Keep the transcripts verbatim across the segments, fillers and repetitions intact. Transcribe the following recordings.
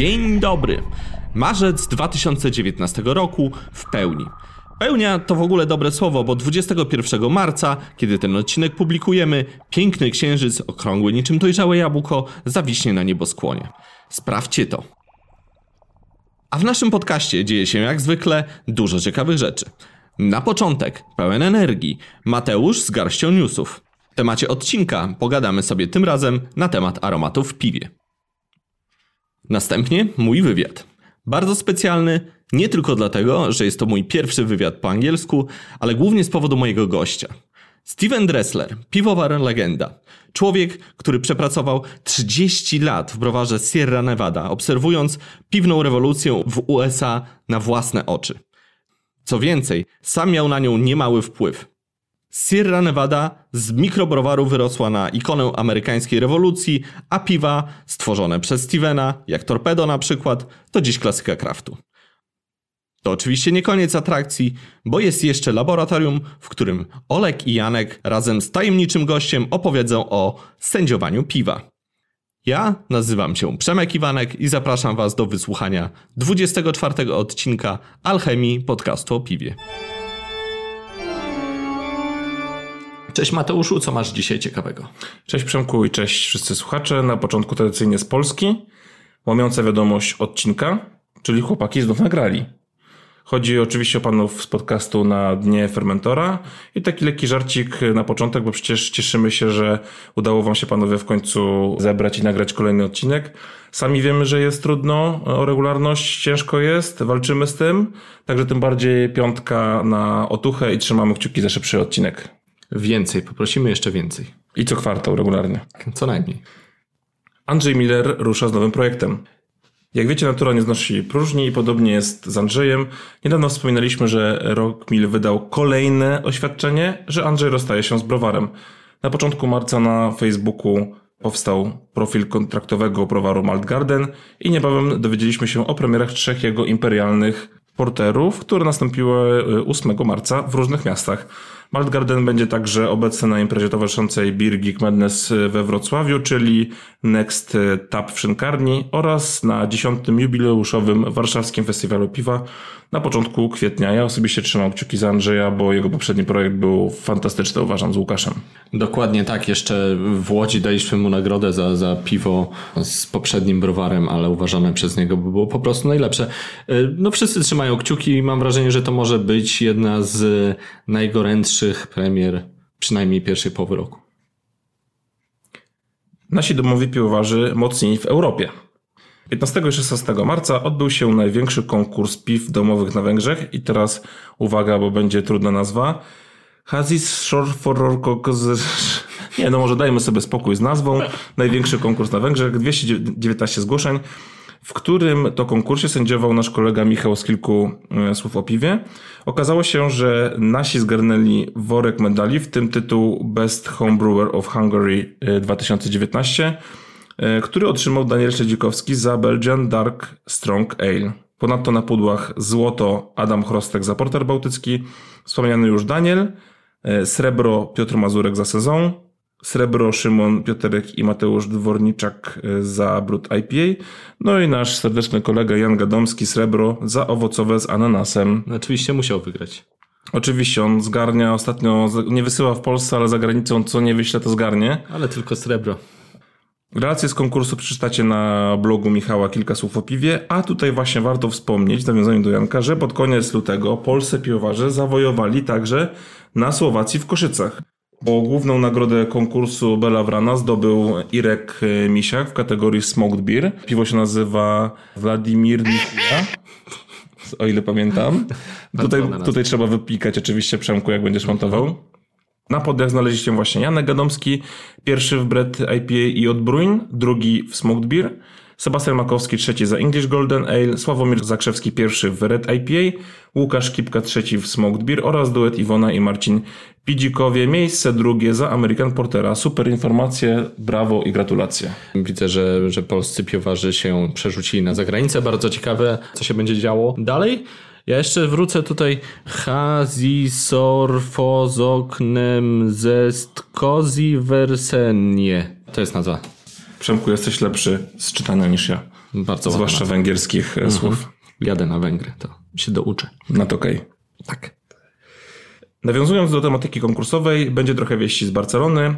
Dzień dobry. Marzec dwa tysiące dziewiętnastego roku w pełni. Pełnia to w ogóle dobre słowo, bo dwudziestego pierwszego marca, kiedy ten odcinek publikujemy, piękny księżyc, okrągły niczym dojrzałe jabłko, zawiśnie na nieboskłonie. Sprawdźcie to. A w naszym podcaście dzieje się jak zwykle dużo ciekawych rzeczy. Na początek, pełen energii, Mateusz z garścią newsów. W temacie odcinka pogadamy sobie tym razem na temat aromatów w piwie. Następnie mój wywiad. Bardzo specjalny, nie tylko dlatego, że jest to mój pierwszy wywiad po angielsku, ale głównie z powodu mojego gościa. Steven Dressler, piwowar legenda. Człowiek, który przepracował trzydzieści lat w browarze Sierra Nevada, obserwując piwną rewolucję w U S A na własne oczy. Co więcej, sam miał na nią niemały wpływ. Sierra Nevada z mikrobrowaru wyrosła na ikonę amerykańskiej rewolucji, a piwa stworzone przez Stevena, jak Torpedo na przykład, to dziś klasyka craftu. To oczywiście nie koniec atrakcji, bo jest jeszcze laboratorium, w którym Olek i Janek razem z tajemniczym gościem opowiedzą o sędziowaniu piwa. Ja nazywam się Przemek Iwanek i zapraszam Was do wysłuchania dwudziestego czwartego odcinka Alchemii podcastu o piwie. Cześć Mateuszu, co masz dzisiaj ciekawego? Cześć Przemku i cześć wszyscy słuchacze. Na początku tradycyjnie z Polski, łamiąca wiadomość odcinka, czyli chłopaki znów nagrali. Chodzi oczywiście o panów z podcastu Na Dnie Fermentora i taki lekki żarcik na początek, bo przecież cieszymy się, że udało wam się panowie w końcu zebrać i nagrać kolejny odcinek. Sami wiemy, że jest trudno o regularność, ciężko jest, walczymy z tym, także tym bardziej piątka na otuchę i trzymamy kciuki za szybszy odcinek. Więcej, poprosimy jeszcze więcej. I co kwartał regularnie. Co najmniej. Andrzej Miller rusza z nowym projektem. Jak wiecie, natura nie znosi próżni i podobnie jest z Andrzejem. Niedawno wspominaliśmy, że Rock Mill wydał kolejne oświadczenie, że Andrzej rozstaje się z browarem. Na początku marca na Facebooku powstał profil kontraktowego browaru Malt Garden i niebawem dowiedzieliśmy się o premierach trzech jego imperialnych porterów, które nastąpiły ósmego marca w różnych miastach. Malt Garden będzie także obecny na imprezie towarzyszącej Beer Geek Madness we Wrocławiu, czyli Next Tap w Szynkarni oraz na dziesiątym jubileuszowym warszawskim festiwalu piwa na początku kwietnia. Ja osobiście trzymam kciuki za Andrzeja, bo jego poprzedni projekt był fantastyczny, uważam, z Łukaszem. Dokładnie tak, jeszcze w Łodzi daliśmy mu nagrodę za, za piwo z poprzednim browarem, ale uważane przez niego było po prostu najlepsze. No wszyscy trzymają kciuki i mam wrażenie, że to może być jedna z najgorętszych premier przynajmniej pierwszej połowy roku. Nasi domowi piwowarzy mocniej w Europie. piętnastego i szesnastego marca odbył się największy konkurs piw domowych na Węgrzech i teraz uwaga, bo będzie trudna nazwa. Hazisörfőzök. Nie, no może dajmy sobie spokój z nazwą. Największy konkurs na Węgrzech, dwieście dziewiętnaście zgłoszeń, w którym to konkursie sędziował nasz kolega Michał z kilku słów o piwie. Okazało się, że nasi zgarnęli worek medali, w tym tytuł Best Homebrewer of Hungary dwa tysiące dziewiętnaście, który otrzymał Daniel Siedzikowski za Belgian Dark Strong Ale. Ponadto na pudłach złoto Adam Chrostek za Porter Bałtycki, wspomniany już Daniel, srebro Piotr Mazurek za Saison, srebro Szymon Pioterek i Mateusz Dworniczak za Brut I P A. No i nasz serdeczny kolega Jan Gadomski srebro za owocowe z ananasem. Oczywiście musiał wygrać. Oczywiście, on zgarnia ostatnio, nie wysyła w Polsce, ale za granicą co nie wyśle to zgarnie. Ale tylko srebro. Relacje z konkursu przeczytacie na blogu Michała Kilka Słów o Piwie, a tutaj właśnie warto wspomnieć w nawiązaniu do Janka, że pod koniec lutego polscy piwowarze zawojowali także na Słowacji w Koszycach. Bo główną nagrodę konkursu Bela Wrana zdobył Irek Misiak w kategorii Smoked Beer. Piwo się nazywa Wladimir, o ile pamiętam. Tutaj, tutaj trzeba wypikać oczywiście, Przemku, jak będziesz montował. Na podjach znaleźliście właśnie Janek Gadomski, pierwszy w Brut I P A i Odbruin, drugi w Smoked Beer, Sebastian Makowski trzeci za English Golden Ale, Sławomir Zakrzewski pierwszy w Red I P A, Łukasz Kipka trzeci w Smoked Beer oraz duet Iwona i Marcin Pidzikowie miejsce drugie za American Portera. Super informacje, brawo i gratulacje. Widzę, że, że polscy piwowarzy się przerzucili na zagranicę. Bardzo ciekawe, co się będzie działo dalej. Ja jeszcze wrócę tutaj. Hazisörfőzök Országos Versenye. To jest nazwa. Przemku, jesteś lepszy z czytania niż ja. Bardzo zwłaszcza węgierskich mhm. słów. Jadę na Węgry, to się douczę. No to okej. Okay. Tak. Nawiązując do tematyki konkursowej, będzie trochę wieści z Barcelony,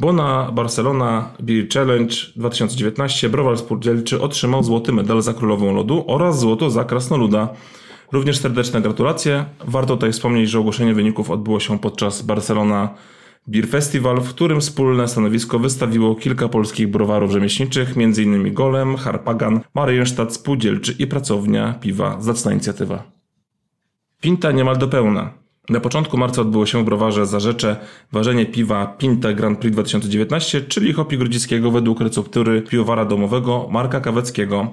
bo na Barcelona Beer Challenge dwa tysiące dziewiętnaście browar spółdzielczy otrzymał złoty medal za królową lodu oraz złoto za krasnoluda. Również serdeczne gratulacje. Warto tutaj wspomnieć, że ogłoszenie wyników odbyło się podczas Barcelona Beer Festival, w którym wspólne stanowisko wystawiło kilka polskich browarów rzemieślniczych, m.in. Golem, Harpagan, Marienstadt, Spółdzielczy i Pracownia Piwa. Zacna inicjatywa. Pinta niemal do pełna. Na początku marca odbyło się w browarze Zarzecze ważenie piwa Pinta Grand Prix dwa tysiące dziewiętnaście, czyli hopi grodziskiego według receptury piwowara domowego Marka Kaweckiego.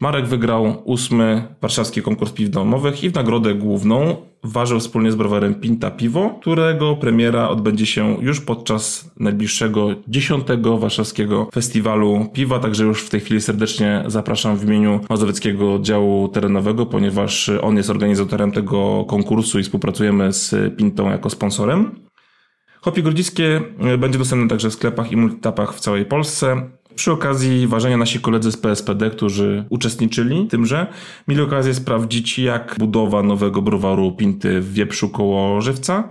Marek wygrał ósmy warszawski konkurs piw domowych i w nagrodę główną ważył wspólnie z browarem Pinta Piwo, którego premiera odbędzie się już podczas najbliższego dziesiątego warszawskiego festiwalu piwa, także już w tej chwili serdecznie zapraszam w imieniu mazowieckiego oddziału terenowego, ponieważ on jest organizatorem tego konkursu i współpracujemy z Pintą jako sponsorem. Hopi grodziskie będzie dostępne także w sklepach i multitapach w całej Polsce. Przy okazji ważenia nasi koledzy z P S P D, którzy uczestniczyli w tymże, mieli okazję sprawdzić, jak budowa nowego browaru Pinty w Wieprzu koło Żywca.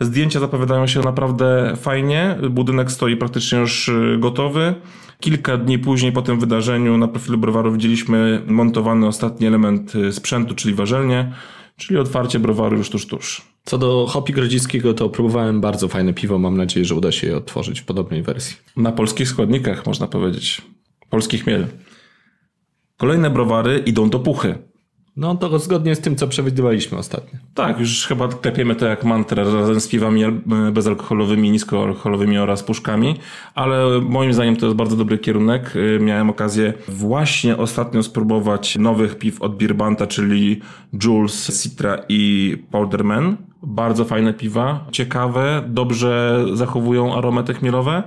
Zdjęcia zapowiadają się naprawdę fajnie, budynek stoi praktycznie już gotowy. Kilka dni później po tym wydarzeniu na profilu browaru widzieliśmy montowany ostatni element sprzętu, czyli ważelnię, czyli otwarcie browaru już tuż, tuż. Co do hopi grodziskiego, to próbowałem bardzo fajne piwo. Mam nadzieję, że uda się je otworzyć w podobnej wersji. Na polskich składnikach, można powiedzieć. Polski chmiel. Kolejne browary idą do puchy. No to zgodnie z tym, co przewidywaliśmy ostatnio. Tak, już chyba klepiemy to jak mantrę razem z piwami bezalkoholowymi, niskoalkoholowymi oraz puszkami, ale moim zdaniem to jest bardzo dobry kierunek. Miałem okazję właśnie ostatnio spróbować nowych piw od Birbanta, czyli Jules, Citra i Powderman. Bardzo fajne piwa, ciekawe, dobrze zachowują aromaty chmielowe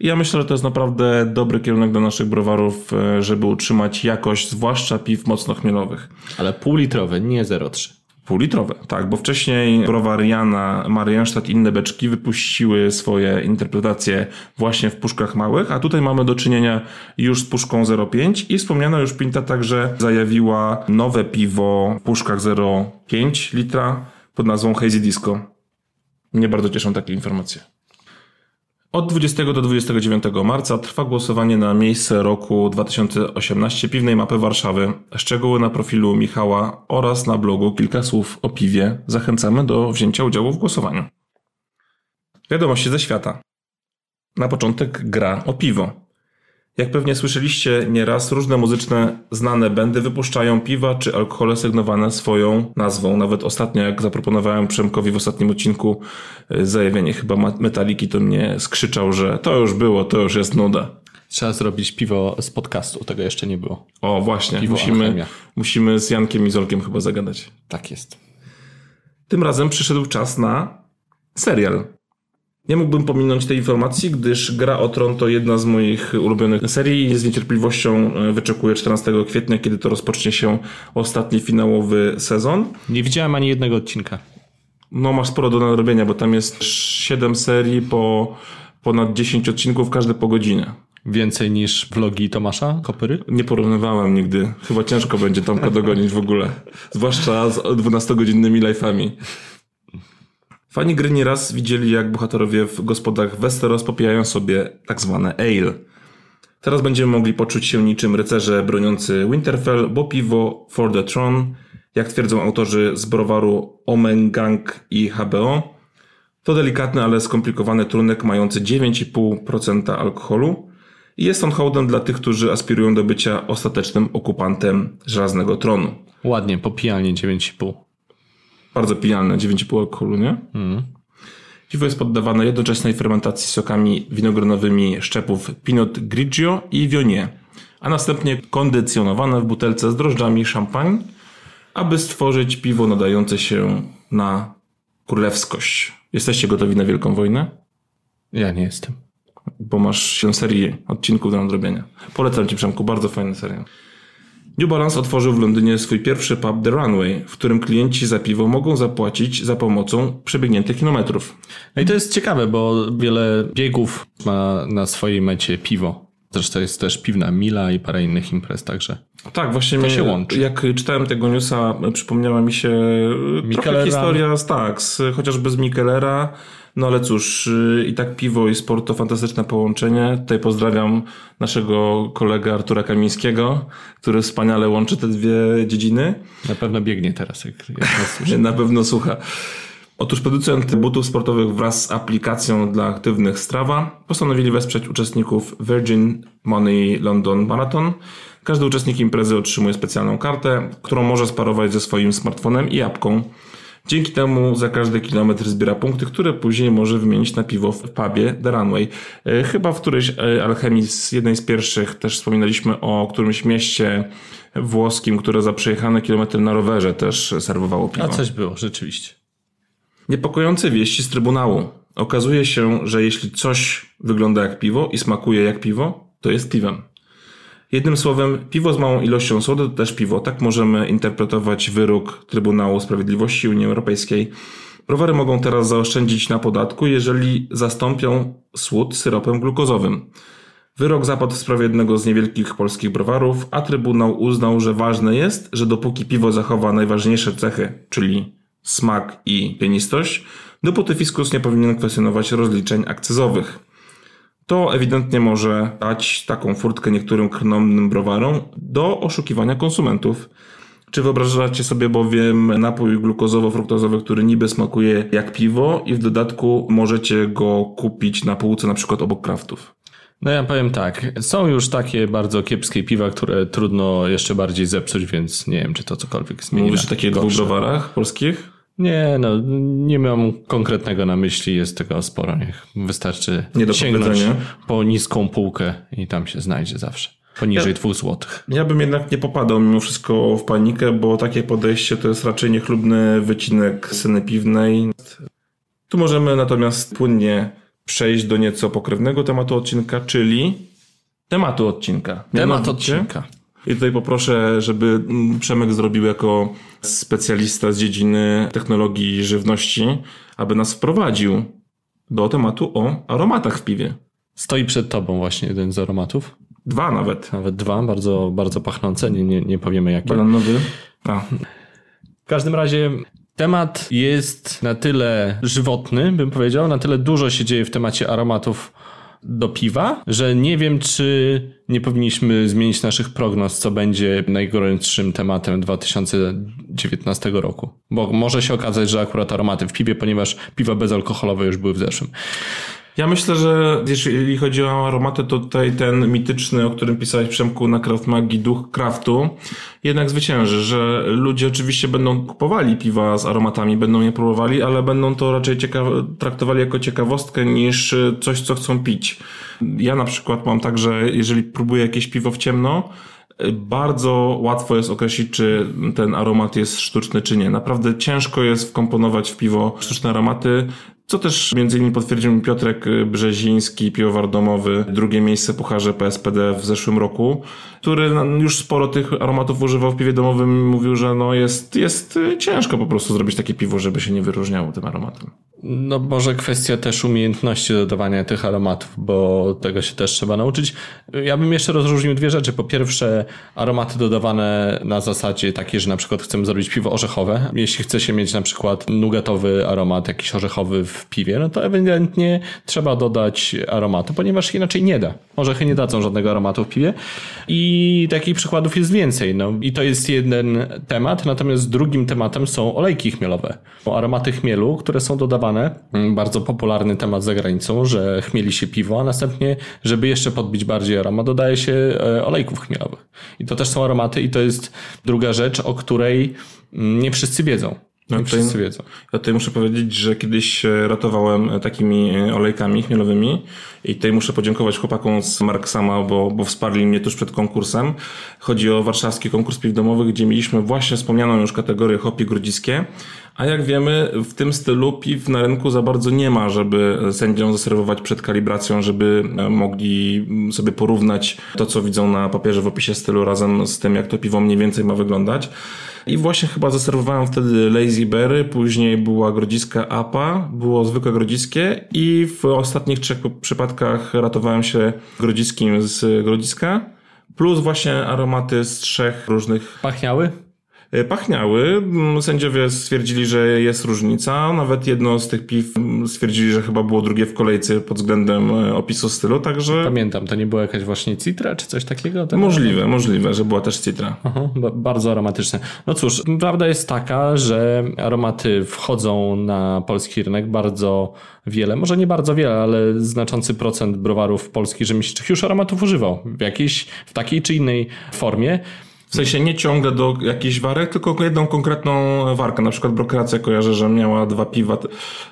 i ja myślę, że to jest naprawdę dobry kierunek dla naszych browarów, żeby utrzymać jakość, zwłaszcza piw mocno chmielowych. Ale półlitrowe, nie zero przecinek trzy. Półlitrowe, tak, bo wcześniej browar Jana, Marienstadt i inne beczki wypuściły swoje interpretacje właśnie w puszkach małych, a tutaj mamy do czynienia już z puszką zero przecinek pięć i wspomniana już Pinta także zajawiła nowe piwo w puszkach zero przecinek pięć litra, pod nazwą Hazy Disco. Mnie bardzo cieszą takie informacje. Od dwudziestego do dwudziestego dziewiątego marca trwa głosowanie na miejsce roku dwa tysiące osiemnaście piwnej mapy Warszawy. Szczegóły na profilu Michała oraz na blogu Kilka słów o piwie. Zachęcamy do wzięcia udziału w głosowaniu. Wiadomości ze świata. Na początek gra o piwo. Jak pewnie słyszeliście nieraz, różne muzyczne znane bandy wypuszczają piwa czy alkohole sygnowane swoją nazwą. Nawet ostatnio, jak zaproponowałem Przemkowi w ostatnim odcinku zajawienie chyba Metaliki, to mnie skrzyczał, że to już było, to już jest nuda. Trzeba zrobić piwo z podcastu, tego jeszcze nie było. O właśnie, piwo musimy, musimy z Jankiem i Zolkiem chyba zagadać. Tak jest. Tym razem przyszedł czas na serial. Nie mógłbym pominąć tej informacji, gdyż Gra o Tron to jedna z moich ulubionych serii i z niecierpliwością wyczekuję czternastego kwietnia, kiedy to rozpocznie się ostatni finałowy sezon. Nie widziałem ani jednego odcinka. No masz sporo do nadrobienia, bo tam jest siedem serii po ponad dziesięć odcinków, każdy po godzinie. Więcej niż vlogi Tomasza Kopyry? Nie porównywałem nigdy. Chyba ciężko będzie Tomka dogonić w ogóle. Zwłaszcza z dwunastogodzinnymi live'ami. Fani gry nieraz widzieli, jak bohaterowie w gospodach Westeros popijają sobie tak zwane ale. Teraz będziemy mogli poczuć się niczym rycerze broniący Winterfell, bo piwo For the Throne, jak twierdzą autorzy z browaru Omengang i H B O, to delikatny, ale skomplikowany trunek mający dziewięć przecinek pięć procent alkoholu i jest on hołdem dla tych, którzy aspirują do bycia ostatecznym okupantem Żelaznego Tronu. Ładnie, popijalnie dziewięć przecinek pięć. Bardzo pijalne, dziewięć przecinek pięć alkoholu, nie? Mm. Piwo jest poddawane jednoczesnej fermentacji sokami winogronowymi szczepów Pinot Grigio i Viognier, a następnie kondycjonowane w butelce z drożdżami szampań, aby stworzyć piwo nadające się na królewskość. Jesteście gotowi na Wielką Wojnę? Ja nie jestem. Bo masz serię odcinków do nadrobienia. Polecam ci, Przemku, bardzo fajny serial. New Balance otworzył w Londynie swój pierwszy pub The Runway, w którym klienci za piwo mogą zapłacić za pomocą przebiegniętych kilometrów. No i to jest ciekawe, bo wiele biegów ma na swojej mecie piwo. Zresztą jest też piwna Mila i parę innych imprez, także tak, właśnie to mnie, się łączy. Jak czytałem tego newsa, przypomniała mi się Michelera. Trochę historia z, tak, z, chociażby z Michelera. No ale cóż, i tak piwo i sport to fantastyczne połączenie. Tutaj pozdrawiam naszego kolegę Artura Kamińskiego, który wspaniale łączy te dwie dziedziny. Na pewno biegnie teraz, jak, jak nas słyszy. Na pewno słucha. Otóż producent butów sportowych wraz z aplikacją dla aktywnych Strava postanowili wesprzeć uczestników Virgin Money London Marathon. Każdy uczestnik imprezy otrzymuje specjalną kartę, którą może sparować ze swoim smartfonem i apką. Dzięki temu za każdy kilometr zbiera punkty, które później może wymienić na piwo w pubie The Runway. Chyba w którejś Alchemii, z jednej z pierwszych, też wspominaliśmy o którymś mieście włoskim, które za przejechane kilometry na rowerze też serwowało piwo. A coś było, rzeczywiście. Niepokojące wieści z Trybunału. Okazuje się, że jeśli coś wygląda jak piwo i smakuje jak piwo, to jest piwem. Jednym słowem, piwo z małą ilością słody to też piwo. Tak możemy interpretować wyrok Trybunału Sprawiedliwości Unii Europejskiej. Browary mogą teraz zaoszczędzić na podatku, jeżeli zastąpią słód syropem glukozowym. Wyrok zapadł w sprawie jednego z niewielkich polskich browarów, a Trybunał uznał, że ważne jest, że dopóki piwo zachowa najważniejsze cechy, czyli smak i pienistość, dopóty fiskus nie powinien kwestionować rozliczeń akcyzowych. To ewidentnie może dać taką furtkę niektórym krnomnym browarom do oszukiwania konsumentów. Czy wyobrażacie sobie bowiem napój glukozowo-fruktozowy, który niby smakuje jak piwo i w dodatku możecie go kupić na półce na przykład obok kraftów? No ja powiem tak, są już takie bardzo kiepskie piwa, które trudno jeszcze bardziej zepsuć, więc nie wiem, czy to cokolwiek zmieni. Mówisz o takich dwóch browarach polskich? Nie, no nie mam konkretnego na myśli, jest tego sporo, niech wystarczy sięgnąć po niską półkę i tam się znajdzie zawsze, poniżej ja, dwóch złotych. Ja bym jednak nie popadał mimo wszystko w panikę, bo takie podejście to jest raczej niechlubny wycinek sceny piwnej. Tu możemy natomiast płynnie przejść do nieco pokrewnego tematu odcinka, czyli tematu odcinka. Temat odcinka. I tutaj poproszę, żeby Przemek zrobił jako specjalista z dziedziny technologii żywności, aby nas wprowadził do tematu o aromatach w piwie. Stoi przed tobą właśnie jeden z aromatów. Dwa nawet. Nawet dwa, bardzo, bardzo pachnące, nie, nie, nie powiemy jakie. Bananowy. A. W każdym razie temat jest na tyle żywotny, bym powiedział, na tyle dużo się dzieje w temacie aromatów do piwa, że nie wiem, czy nie powinniśmy zmienić naszych prognoz, co będzie najgorętszym tematem dwa tysiące dziewiętnastego roku. Bo może się okazać, że akurat aromaty w piwie, ponieważ piwa bezalkoholowe już były w zeszłym. Ja myślę, że jeżeli chodzi o aromaty, to tutaj ten mityczny, o którym pisałeś, Przemku, na Craft Magii, duch craftu jednak zwycięży, że ludzie oczywiście będą kupowali piwa z aromatami, będą je próbowali, ale będą to raczej ciekaw- traktowali jako ciekawostkę niż coś, co chcą pić. Ja na przykład mam tak, że jeżeli próbuję jakieś piwo w ciemno, bardzo łatwo jest określić, czy ten aromat jest sztuczny, czy nie. Naprawdę ciężko jest wkomponować w piwo sztuczne aromaty, co też między innymi potwierdził mi Piotrek Brzeziński, piwowar domowy, drugie miejsce pucharze P S P D w zeszłym roku, który już sporo tych aromatów używał w piwie domowym i mówił, że no jest, jest ciężko po prostu zrobić takie piwo, żeby się nie wyróżniało tym aromatem. No może kwestia też umiejętności dodawania tych aromatów, bo tego się też trzeba nauczyć. Ja bym jeszcze rozróżnił dwie rzeczy. Po pierwsze, aromaty dodawane na zasadzie takiej, że na przykład chcemy zrobić piwo orzechowe. Jeśli chce się mieć na przykład nugatowy aromat, jakiś orzechowy w piwie, no to ewidentnie trzeba dodać aromaty, ponieważ inaczej nie da. Orzechy nie dadzą żadnego aromatu w piwie i takich przykładów jest więcej. No i to jest jeden temat, natomiast drugim tematem są olejki chmielowe. Aromaty chmielu, które są dodawane. Bardzo popularny temat za granicą, że chmieli się piwo, a następnie, żeby jeszcze podbić bardziej aromat, dodaje się olejków chmielowych. I to też są aromaty i to jest druga rzecz, o której nie wszyscy wiedzą. Nie ja wszyscy tutaj, wiedzą. Ja tutaj muszę powiedzieć, że kiedyś ratowałem takimi olejkami chmielowymi i tutaj muszę podziękować chłopakom z Marksama, bo, bo wsparli mnie tuż przed konkursem. Chodzi o warszawski konkurs piw domowych, gdzie mieliśmy właśnie wspomnianą już kategorię hopi grodziskie. A jak wiemy, w tym stylu piw na rynku za bardzo nie ma, żeby sędziom zaserwować przed kalibracją, żeby mogli sobie porównać to, co widzą na papierze w opisie stylu razem z tym, jak to piwo mniej więcej ma wyglądać. I właśnie chyba zaserwowałem wtedy Lazy Berry, później była grodziska A P A, było zwykłe grodziskie i w ostatnich trzech przypadkach ratowałem się grodziskim z grodziska, plus właśnie aromaty z trzech różnych... Pachniały? Pachniały. Sędziowie stwierdzili, że jest różnica. Nawet jedno z tych piw stwierdzili, że chyba było drugie w kolejce pod względem opisu stylu, także... Pamiętam, to nie była jakaś właśnie Citra czy coś takiego? Ten możliwe, ten... możliwe, że była też Citra. Aha, bardzo aromatyczne. No cóż, prawda jest taka, że aromaty wchodzą na polski rynek bardzo wiele, może nie bardzo wiele, ale znaczący procent browarów polskich rzemieślniczych już aromatów używał w jakiejś, w takiej czy innej formie. W sensie nie ciągle do jakichś warek, tylko jedną konkretną warkę. Na przykład Brokracja kojarzę, że miała dwa piwa.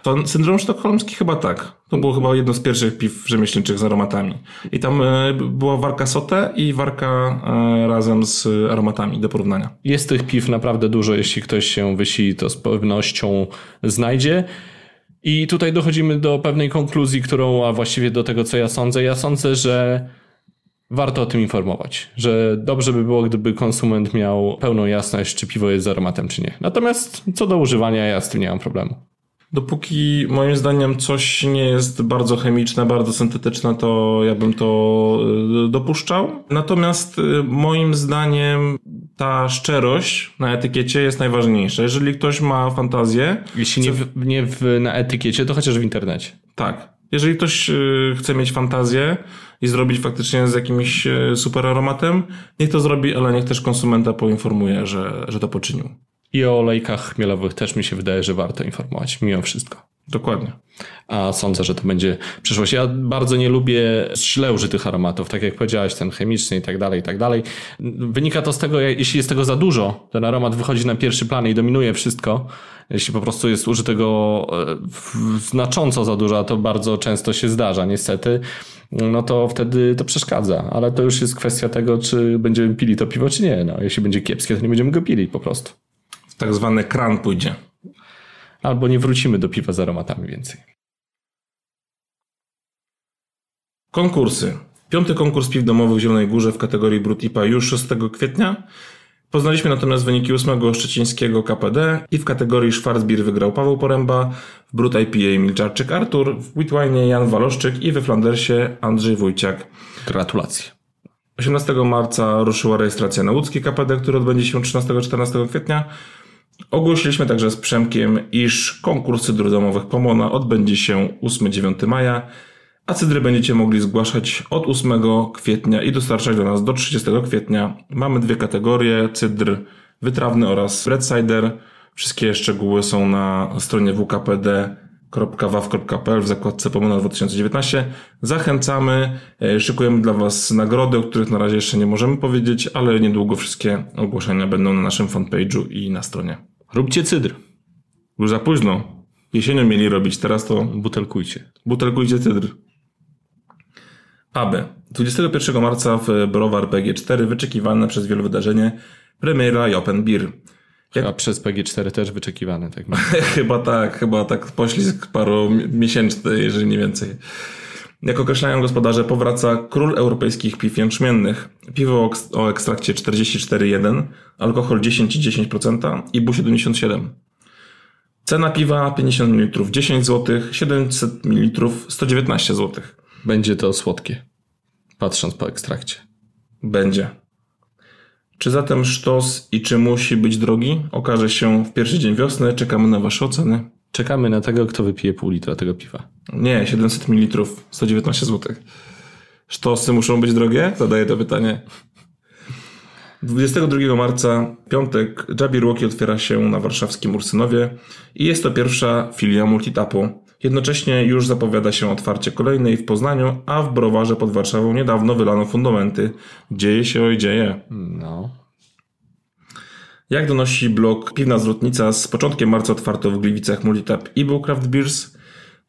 To syndrom sztokholmski chyba tak. To było chyba jedno z pierwszych piw rzemieślniczych z aromatami. I tam była warka Sote i warka razem z aromatami do porównania. Jest tych piw naprawdę dużo. Jeśli ktoś się wysili, to z pewnością znajdzie. I tutaj dochodzimy do pewnej konkluzji, którą, a właściwie do tego, co ja sądzę. Ja sądzę, że... warto o tym informować, że dobrze by było, gdyby konsument miał pełną jasność, czy piwo jest z aromatem, czy nie. Natomiast co do używania, ja z tym nie mam problemu. Dopóki moim zdaniem coś nie jest bardzo chemiczne, bardzo syntetyczne, to ja bym to dopuszczał. Natomiast moim zdaniem ta szczerość na etykiecie jest najważniejsza. Jeżeli ktoś ma fantazję... Jeśli nie, w, nie w, na etykiecie, to chociaż w internecie. Tak. Jeżeli ktoś chce mieć fantazję i zrobić faktycznie z jakimś super aromatem, niech to zrobi, ale niech też konsumenta poinformuje, że, że to poczynił. I o olejkach chmielowych też mi się wydaje, że warto informować, mimo wszystko. Dokładnie. A sądzę, że to będzie przyszłość. Ja bardzo nie lubię źle użytych aromatów, tak jak powiedziałeś, ten chemiczny i tak dalej, i tak dalej. Wynika to z tego, jeśli jest tego za dużo, ten aromat wychodzi na pierwszy plan i dominuje wszystko. Jeśli po prostu jest użytego znacząco za dużo, a to bardzo często się zdarza niestety, no to wtedy to przeszkadza. Ale to już jest kwestia tego, czy będziemy pili to piwo, czy nie. No, jeśli będzie kiepskie, to nie będziemy go pili po prostu. W tak zwany kran pójdzie. Albo nie wrócimy do piwa z aromatami więcej. Konkursy. Piąty konkurs piw domowych w Zielonej Górze w kategorii Brut I P A już szóstego kwietnia. Poznaliśmy natomiast wyniki ósmego szczecińskiego K P D i w kategorii Schwarzbier wygrał Paweł Poręba, w Brut I P A Milczarczyk Artur, w Witwine Jan Waloszczyk i we Flandersie Andrzej Wójciak. Gratulacje. osiemnastego marca ruszyła rejestracja na łódzki K P D, który odbędzie się trzynastego czternastego kwietnia. Ogłosiliśmy także z Przemkiem, iż konkurs cydr domowych Pomona odbędzie się ósmego do dziewiątego maja, a cydry będziecie mogli zgłaszać od ósmego kwietnia i dostarczać do nas do trzydziestego kwietnia. Mamy dwie kategorie, cydr wytrawny oraz red cider. Wszystkie szczegóły są na stronie w k p d kropka w a w kropka p l w zakładce Pomona dwa tysiące dziewiętnaście. Zachęcamy, szykujemy dla Was nagrody, o których na razie jeszcze nie możemy powiedzieć, ale niedługo wszystkie ogłoszenia będą na naszym fanpage'u i na stronie. Róbcie cydr. Już za późno. Jesienią mieli robić, teraz to butelkujcie. Butelkujcie cydr. Puby. dwudziestego pierwszego marca w Browar P G cztery wyczekiwane przez wielu wydarzenie premiera i Open Beer. Jak... Chyba przez P G cztery też wyczekiwane. Tak chyba tak, chyba tak poślizg paromiesięczny, jeżeli nie więcej. Jak określają gospodarze, powraca król europejskich piw jęczmiennych. Piwo o ekstrakcie czterdzieści cztery przecinek jeden, alkohol dziesięć przecinek dziesięć procent i B U siedemdziesiąt siedem. Cena piwa pięćdziesiąt mililitrów dziesięć złotych, siedemset mililitrów sto dziewiętnaście złotych. Będzie to słodkie, patrząc po ekstrakcie. Będzie. Czy zatem sztos i czy musi być drogi? Okaże się w pierwszy dzień wiosny. Czekamy na Wasze oceny. Czekamy na tego, kto wypije pół litra tego piwa. Nie, siedemset mililitrów, sto dziewiętnaście złotych. Sztosy muszą być drogie? Zadaję to pytanie. dwudziestego drugiego marca, piątek, Jabirłoki otwiera się na warszawskim Ursynowie i jest to pierwsza filia multitapu. Jednocześnie już zapowiada się otwarcie kolejnej w Poznaniu, a w browarze pod Warszawą niedawno wylano fundamenty. Dzieje się, oj dzieje. No. Jak donosi blog Piwna Zwrotnica, z początkiem marca otwarto w Gliwicach multitap Ibu Craft Beers.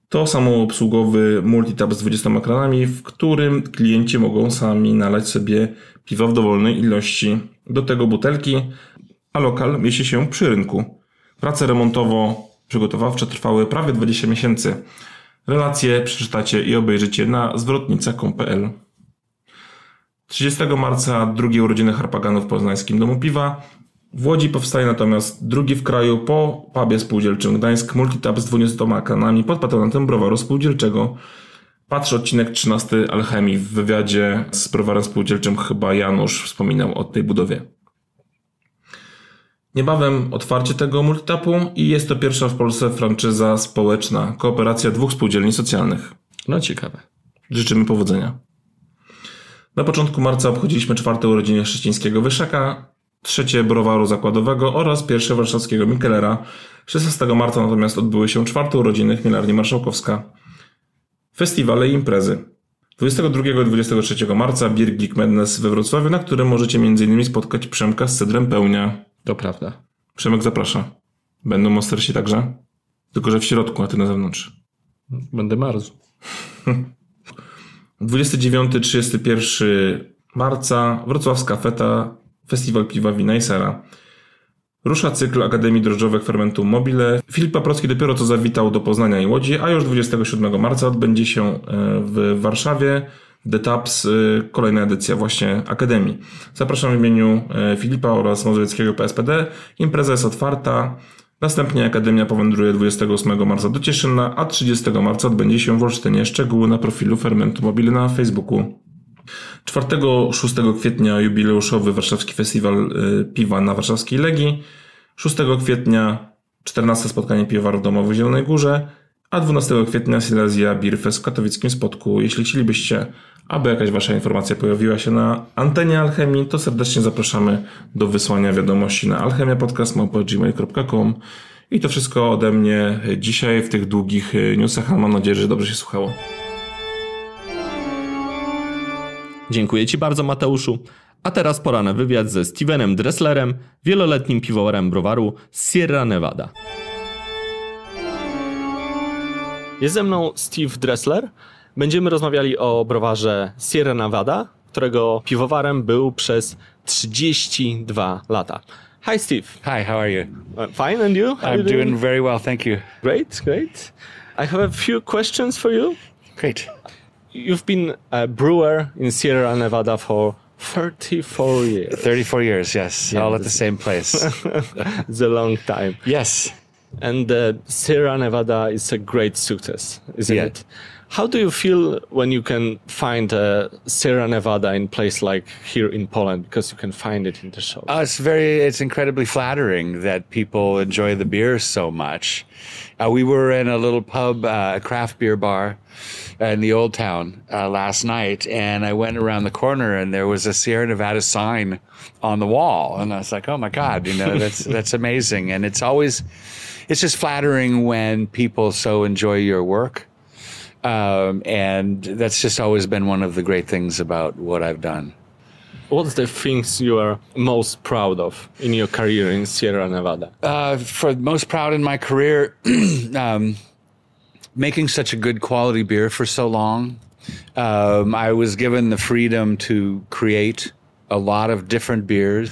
To samoobsługowy multitap z dwudziestoma kranami, w którym klienci mogą sami nalać sobie piwa w dowolnej ilości. Do tego butelki, a lokal mieści się przy rynku. Prace remontowo-przygotowawcze trwały prawie dwadzieścia miesięcy. Relacje przeczytacie i obejrzycie na zwrotnica kropka com kropka p l. trzydziestego marca drugie urodziny Harpaganów w Poznańskim Domu Piwa. W Łodzi powstaje natomiast drugi w kraju po pubie spółdzielczym Gdańsk multitap z dwudziestoma kranami pod patronatem browaru spółdzielczego. Patrz odcinek trzynasty Alchemii. W wywiadzie z browarem spółdzielczym chyba Janusz wspominał o tej budowie. Niebawem otwarcie tego multitapu i jest to pierwsza w Polsce franczyza społeczna. Kooperacja dwóch spółdzielni socjalnych. No ciekawe. Życzymy powodzenia. Na początku marca obchodziliśmy czwarte urodziny szczecińskiego Wyszaka, trzecie browaru zakładowego oraz pierwsze warszawskiego Michelera. szesnastego marca natomiast odbyły się czwarte urodziny Chmielarni Marszałkowska. Festiwale i imprezy. dwudziestego drugiego i dwudziestego trzeciego marca Beer Geek Madness we Wrocławiu, na którym możecie m.in. spotkać Przemka z Cedrem Pełnia. To prawda. Przemek zaprasza. Będą monstersi także? Tylko, że w środku, a ty na zewnątrz. Będę marzł. dwudziestego dziewiątego do trzydziestego pierwszego marca Wrocławska Feta, Festiwal Piwa, Wina i Sera. Rusza cykl Akademii Drożdżowych Fermentu Mobile. Filip Paprocki dopiero co zawitał do Poznania i Łodzi, a już dwudziestego siódmego marca odbędzie się w Warszawie The Taps kolejna edycja właśnie Akademii. Zapraszam w imieniu Filipa oraz Mazowieckiego P S P D. Impreza jest otwarta. Następnie Akademia powędruje dwudziestego ósmego marca do Cieszyna, a trzydziestego marca odbędzie się w Olsztynie. Szczegóły na profilu Fermentu Mobile na Facebooku. czwartego do szóstego kwietnia jubileuszowy Warszawski Festiwal Piwa na Warszawskiej Legii, szóstego kwietnia czternaste spotkanie piwowarów domowych w Zielonej Górze, a dwunastego kwietnia Silesia Beer Fest w katowickim Spodku. Jeśli chcielibyście, aby jakaś wasza informacja pojawiła się na antenie Alchemii, to serdecznie zapraszamy do wysłania wiadomości na alchemia podcast małpa gmail kropka com. I to wszystko ode mnie dzisiaj w tych długich newsach, ale mam nadzieję, że dobrze się słuchało. Dziękuję Ci bardzo, Mateuszu. A teraz pora na wywiad ze Stevenem Dresslerem, wieloletnim piwowarem browaru z Sierra Nevada. Jest ze mną Steve Dressler. Będziemy rozmawiali o browarze Sierra Nevada, którego piwowarem był przez trzydzieści dwa lata. Hi, Steve. Hi, how are you? Uh, fine, and you? How I'm you doing? doing very well, thank you. Great, great. I have a few questions for you. Great. You've been a brewer in Sierra Nevada for thirty-four years. thirty-four years, yes. Yeah, all at the same place. It's a long time. Yes. And uh, Sierra Nevada is a great success, isn't yeah. it? How do you feel when you can find uh, Sierra Nevada in place like here in Poland? Because you can find it in the shop. Uh, it's very, it's incredibly flattering that people enjoy the beer so much. Uh, we were in a little pub, uh, a craft beer bar in the old town uh, last night, and I went around the corner and there was a Sierra Nevada sign on the wall. And I was like, oh my God, you know, that's that's amazing. And it's always, it's just flattering when people so enjoy your work. Um, and that's just always been one of the great things about what I've done. What's the things you are most proud of in your career in Sierra Nevada? Uh, for most proud in my career, um, making such a good quality beer for so long. Um, I was given the freedom to create a lot of different beers,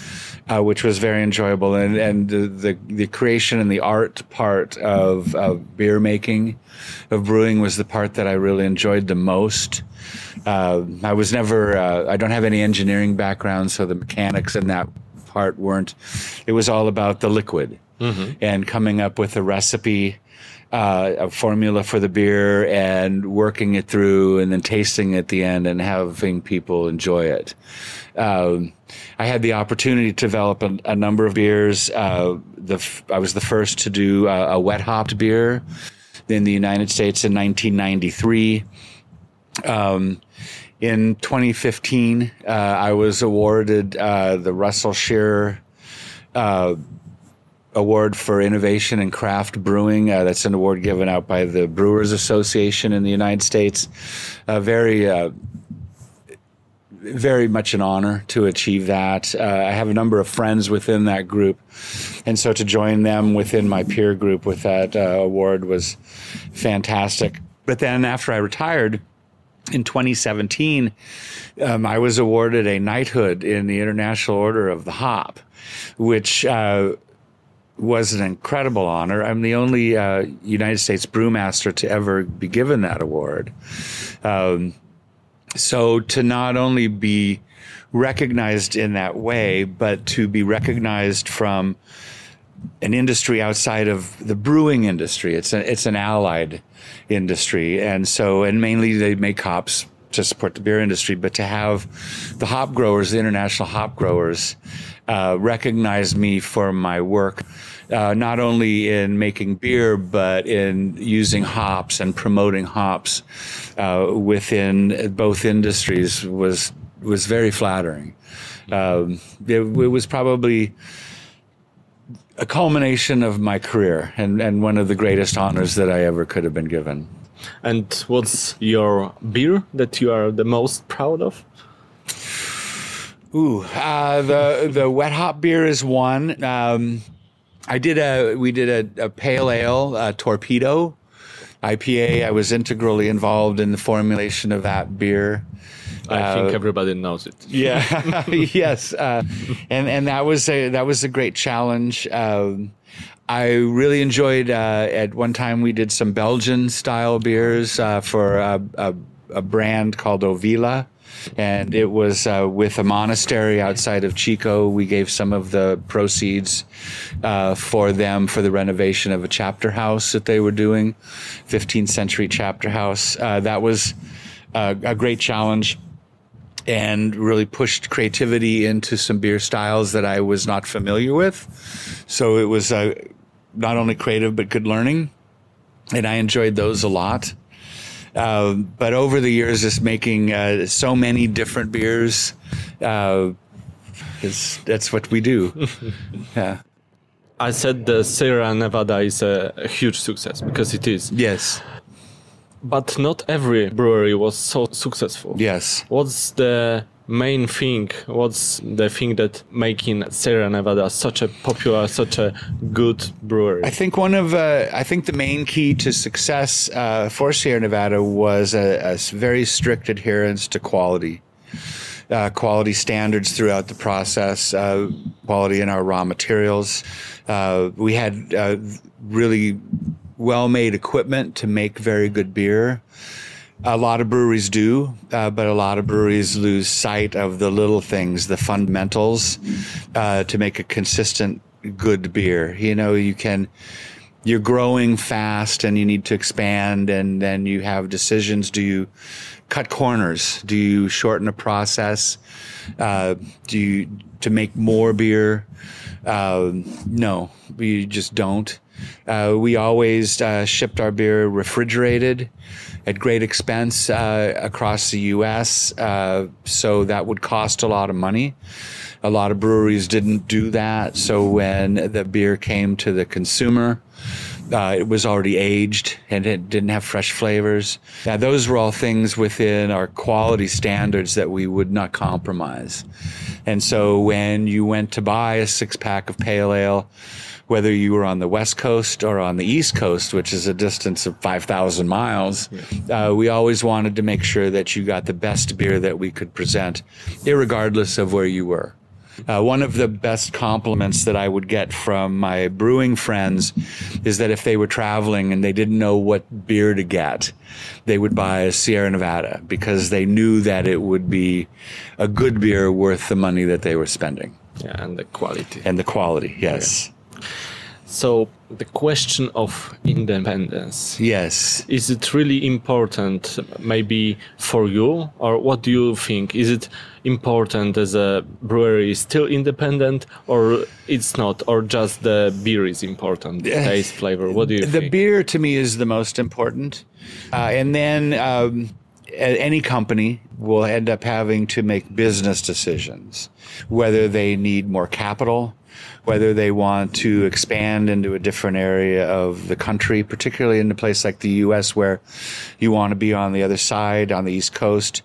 uh, which was very enjoyable. And, and the, the, the creation and the art part of, of beer making, of brewing, was the part that I really enjoyed the most. Uh, I was never, uh, I don't have any engineering background, so the mechanics in that part weren't, it was all about the liquid mm-hmm. and coming up with a recipe, uh, a formula for the beer and working it through and then tasting it at the end and having people enjoy it. Um, I had the opportunity to develop a, a number of beers. Uh, the f- I was the first to do a, a wet hopped beer in the United States in nineteen ninety-three. Um, in twenty fifteen, uh, I was awarded uh, the Russell Shearer uh, Award for Innovation in Craft Brewing. Uh, that's an award given out by the Brewers Association in the United States. A very... Uh, very much an honor to achieve that. Uh, I have a number of friends within that group. And so to join them within my peer group with that uh, award was fantastic. But then after I retired in twenty seventeen, um, I was awarded a knighthood in the International Order of the Hop, which uh, was an incredible honor. I'm the only uh, United States brewmaster to ever be given that award. Um, So to not only be recognized in that way, but to be recognized from an industry outside of the brewing industry. It's an, it's an allied industry. And so, and mainly they make hops to support the beer industry, but to have the hop growers, the international hop growers, uh, recognize me for my work, uh, not only in making beer, but in using hops and promoting hops, uh, within both industries was, was very flattering. Um, it, it was probably a culmination of my career and, and one of the greatest honors that I ever could have been given. And what's your beer that you are the most proud of? Ooh, uh, the the wet hop beer is one. Um, I did a we did a, a pale ale, a Torpedo I P A. I was integrally involved in the formulation of that beer. I uh, think everybody knows it. Yeah, yes, uh, and and that was a that was a great challenge. Um, I really enjoyed. Uh, at one time, we did some Belgian style beers uh, for a, a, a brand called Ovila, and it was uh, with a monastery outside of Chico. We gave some of the proceeds uh, for them for the renovation of a chapter house that they were doing, fifteenth century chapter house. Uh, that was uh, a great challenge. And really pushed creativity into some beer styles that I was not familiar with. So it was uh, not only creative, but good learning. And I enjoyed those a lot. Uh, but over the years, just making uh, so many different beers, uh, it's, that's what we do. Yeah. I said the Sierra Nevada is a, a huge success, because it is. Yes. But not every brewery was so successful. Yes. What's the main thing? What's the thing that making Sierra Nevada such a popular, such a good brewery? I think one of, uh, I think the main key to success uh, for Sierra Nevada was a, a very strict adherence to quality, uh, quality standards throughout the process, uh, quality in our raw materials. Uh, we had uh, really well-made equipment to make very good beer. A lot of breweries do, uh, but a lot of breweries lose sight of the little things, the fundamentals, uh, to make a consistent good beer. You know, you can, you're growing fast and you need to expand, and then you have decisions. Do you cut corners? Do you shorten a process? Uh, do you, to make more beer? Uh, no, you just don't. Uh, we always uh, shipped our beer refrigerated at great expense uh, across the U S, uh, so that would cost a lot of money. A lot of breweries didn't do that, so when the beer came to the consumer, uh, it was already aged and it didn't have fresh flavors. Now, those were all things within our quality standards that we would not compromise. And so when you went to buy a six-pack of pale ale, whether you were on the West Coast or on the East Coast, which is a distance of five thousand miles, uh, we always wanted to make sure that you got the best beer that we could present, irregardless of where you were. Uh, one of the best compliments that I would get from my brewing friends is that if they were traveling and they didn't know what beer to get, they would buy a Sierra Nevada because they knew that it would be a good beer worth the money that they were spending. Yeah, and the quality. And the quality, yes. Yeah. So the question of independence. Yes. Is it really important maybe for you, or what do you think? Is it important as a brewery is still independent, or it's not, or just the beer is important, the taste, flavor? What do you the think? The beer to me is the most important. Uh, and then um, any company will end up having to make business decisions, whether they need more capital, whether they want to expand into a different area of the country, particularly in a place like the U S where you want to be on the other side, on the East Coast.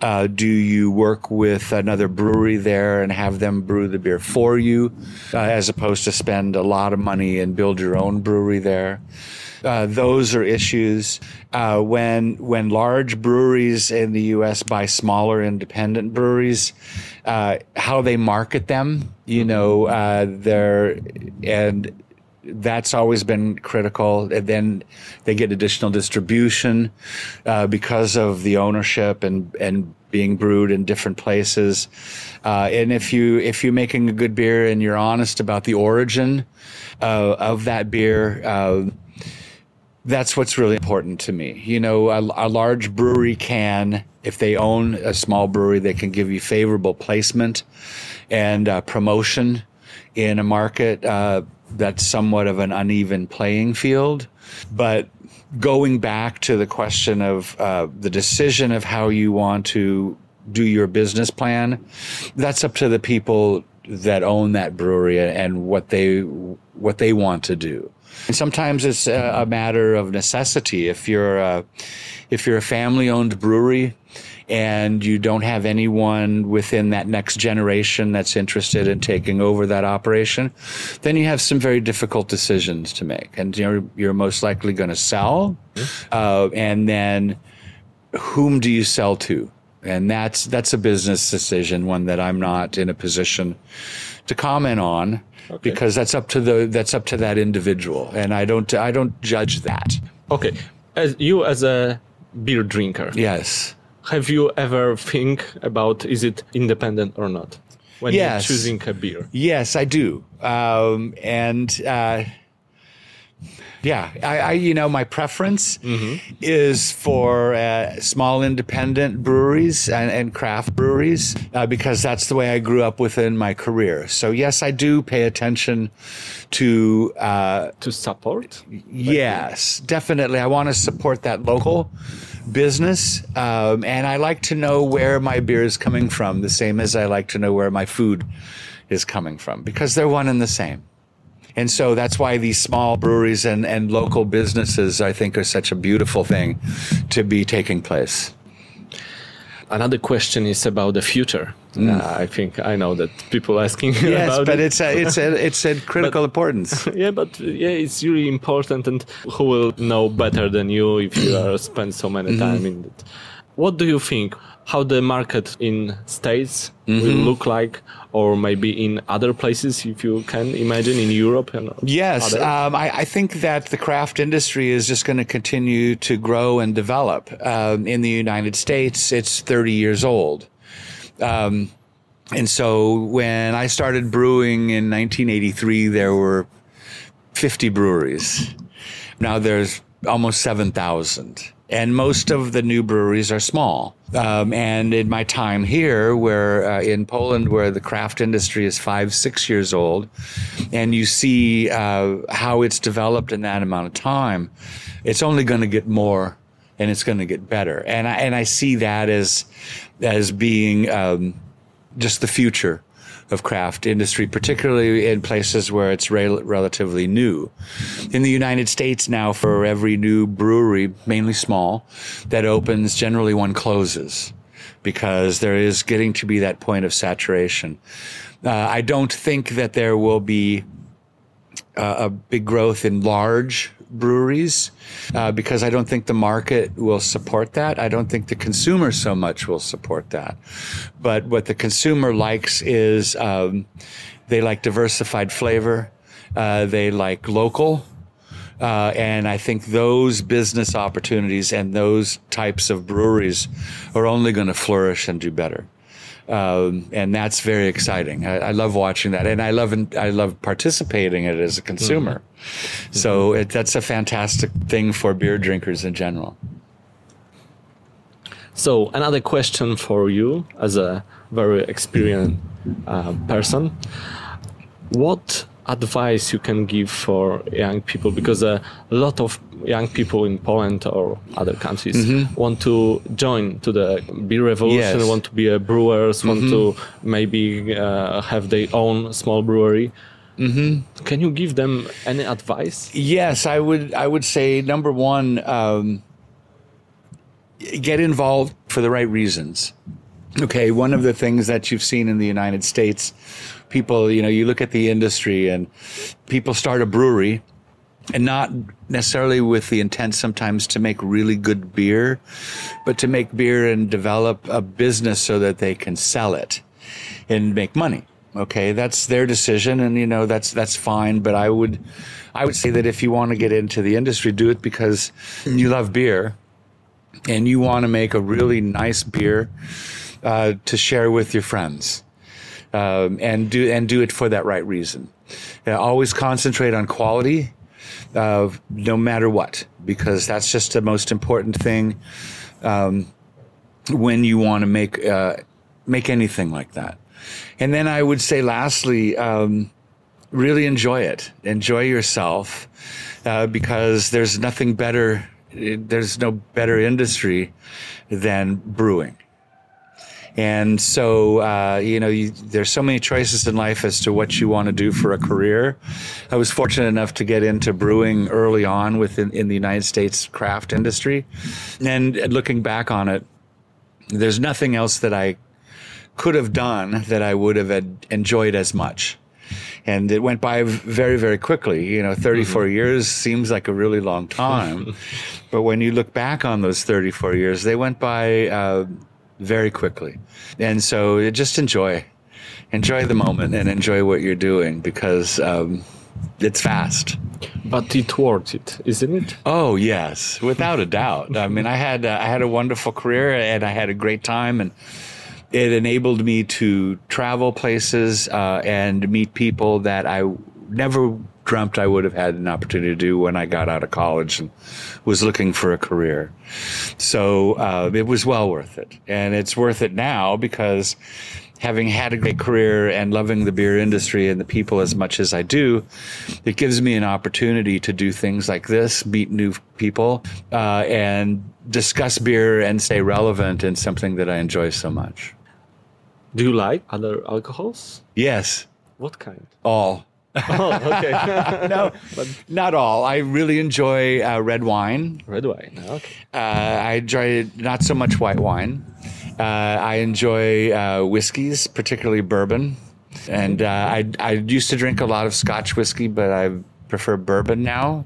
Uh, do you work with another brewery there and have them brew the beer for you, uh, as opposed to spend a lot of money and build your own brewery there? Uh, those are issues. Uh, when when large breweries in the U S buy smaller independent breweries, uh, how they market them, you know, uh, they're, and that's always been critical. And then they get additional distribution uh, because of the ownership and, and being brewed in different places. Uh, and if you, if you're making a good beer and you're honest about the origin uh, of that beer, uh, that's what's really important to me. You know, a, a large brewery can, if they own a small brewery, they can give you favorable placement and uh, promotion in a market uh, that's somewhat of an uneven playing field. But going back to the question of uh, the decision of how you want to do your business plan, that's up to the people that own that brewery and what they what they want to do. And sometimes it's a, a matter of necessity. If you're a, if you're a family-owned brewery and you don't have anyone within that next generation that's interested in taking over that operation, then you have some very difficult decisions to make. And you're, you're most likely going to sell. Uh, and then whom do you sell to? And that's that's a business decision, one that I'm not in a position to comment on. Okay. Because that's up to the that's up to that individual, and I don't I don't judge that. Okay, as you as a beer drinker, yes, have you ever think about is it independent or not when yes. you're choosing a beer? Yes, I do, um, and uh, yeah, I, I you know my preference mm-hmm. is for uh, small independent breweries and, and craft breweries uh, because that's the way I grew up within my career. So yes, I do pay attention to uh, to support. Yes, definitely. I want to support that local business, um, and I like to know where my beer is coming from, the same as I like to know where my food is coming from, because they're one and the same. And so that's why these small breweries and, and local businesses, I think, are such a beautiful thing to be taking place. Another question is about the future. Mm. Uh, I think I know that people asking yes, about but it. it's a, it's a, it's a critical but, importance. Yeah, but yeah, it's really important, and who will know better than you if you are spend so many time mm-hmm. in it. What do you think? How the market in States mm-hmm. will look like, or maybe in other places, if you can imagine, in Europe? And yes, um, I, I think that the craft industry is just going to continue to grow and develop. Um, in the United States, it's thirty years old. Um, and so when I started brewing in nineteen eighty-three, there were fifty breweries. Now there's almost seven thousand. And most of the new breweries are small. Um, and in my time here, where uh, in Poland, where the craft industry is five, six years old, and you see uh, how it's developed in that amount of time, it's only going to get more, and it's going to get better. And I, and I see that as as being um, just the future of craft industry, particularly in places where it's rel- relatively new. In the United States now, for every new brewery, mainly small, that opens, generally one closes, because there is getting to be that point of saturation. Uh, I don't think that there will be uh, a big growth in large breweries uh, because I don't think the market will support that. I don't think the consumer so much will support that. But what the consumer likes is um, they like diversified flavor. Uh, they like local. Uh, and I think those business opportunities and those types of breweries are only going to flourish and do better. Um, and that's very exciting. I, I love watching that, and I love I love participating in it as a consumer. Mm-hmm. So it, that's a fantastic thing for beer drinkers in general. So another question for you, as a very experienced uh, person, what advice you can give for young people? Because a lot of young people in Poland or other countries mm-hmm. want to join to the beer revolution, yes. want to be a brewers, mm-hmm. want to maybe uh, have their own small brewery. Mm-hmm. Can you give them any advice? Yes, I would. I would say number one, um, get involved for the right reasons. Okay, one of the things that you've seen in the United States, people, you know, you look at the industry and people start a brewery, and not necessarily with the intent sometimes to make really good beer, but to make beer and develop a business so that they can sell it and make money. Okay, that's their decision, and you know that's that's fine. But I would, I would say that if you want to get into the industry, do it because you love beer, and you want to make a really nice beer uh, to share with your friends, um, and do and do it for that right reason. Yeah, always concentrate on quality, uh, no matter what, because that's just the most important thing um, when you want to make uh, make anything like that. And then I would say, lastly, um, really enjoy it. Enjoy yourself, uh, because there's nothing better. There's no better industry than brewing. And so, uh, you know, you, there's so many choices in life as to what you want to do for a career. I was fortunate enough to get into brewing early on within in the United States craft industry. And looking back on it, there's nothing else that I could have done that I would have enjoyed as much. And it went by very, very quickly. You know, thirty-four mm-hmm. years seems like a really long time. But when you look back on those thirty-four years, they went by uh, very quickly. And so just enjoy. Enjoy the moment and enjoy what you're doing because um, it's fast. But it's worth it, isn't it? Oh, yes, without a doubt. I mean, I had uh, I had a wonderful career and I had a great time, and it enabled me to travel places uh, and meet people that I never dreamt I would have had an opportunity to do when I got out of college and was looking for a career. So uh, it was well worth it. And it's worth it now because having had a great career and loving the beer industry and the people as much as I do, it gives me an opportunity to do things like this, meet new people, uh, and discuss beer and stay relevant in something that I enjoy so much. Do you like other alcohols? Yes. What kind? All. Oh, okay. No, but not all. I really enjoy uh, red wine. Red wine, okay. Uh, I enjoy not so much white wine. Uh, I enjoy uh, whiskeys, particularly bourbon. And uh, I, I used to drink a lot of Scotch whiskey, but I prefer bourbon now.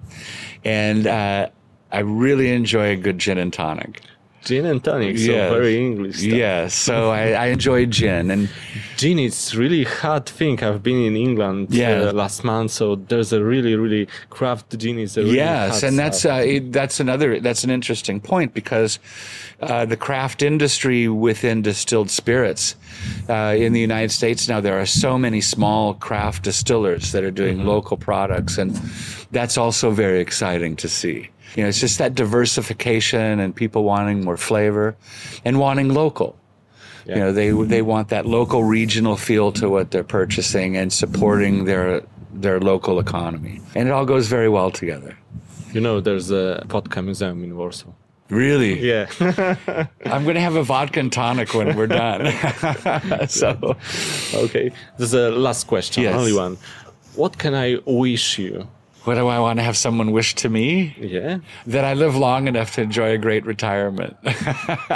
And uh, I really enjoy a good gin and tonic. Gin and tonic, so yes. Very English stuff. Yeah, so I, I enjoy gin. And gin is really hard thing. I've been in England yeah. uh, last month, so there's a really, really craft gin is a really yes, hard and that's uh, it, that's another that's an interesting point because uh, the craft industry within distilled spirits uh, in the United States now there are so many small craft distillers that are doing mm-hmm. local products, and that's also very exciting to see. You know, it's just that diversification and people wanting more flavor and wanting local. Yeah. You know, they they want that local regional feel to what they're purchasing and supporting their their local economy. And it all goes very well together. You know, there's a vodka museum in Warsaw. Really? Yeah. I'm going to have a vodka and tonic when we're done. So, okay. This is the last question. Yes. Only one. What can I wish you? What do I want to have someone wish to me? Yeah. That I live long enough to enjoy a great retirement.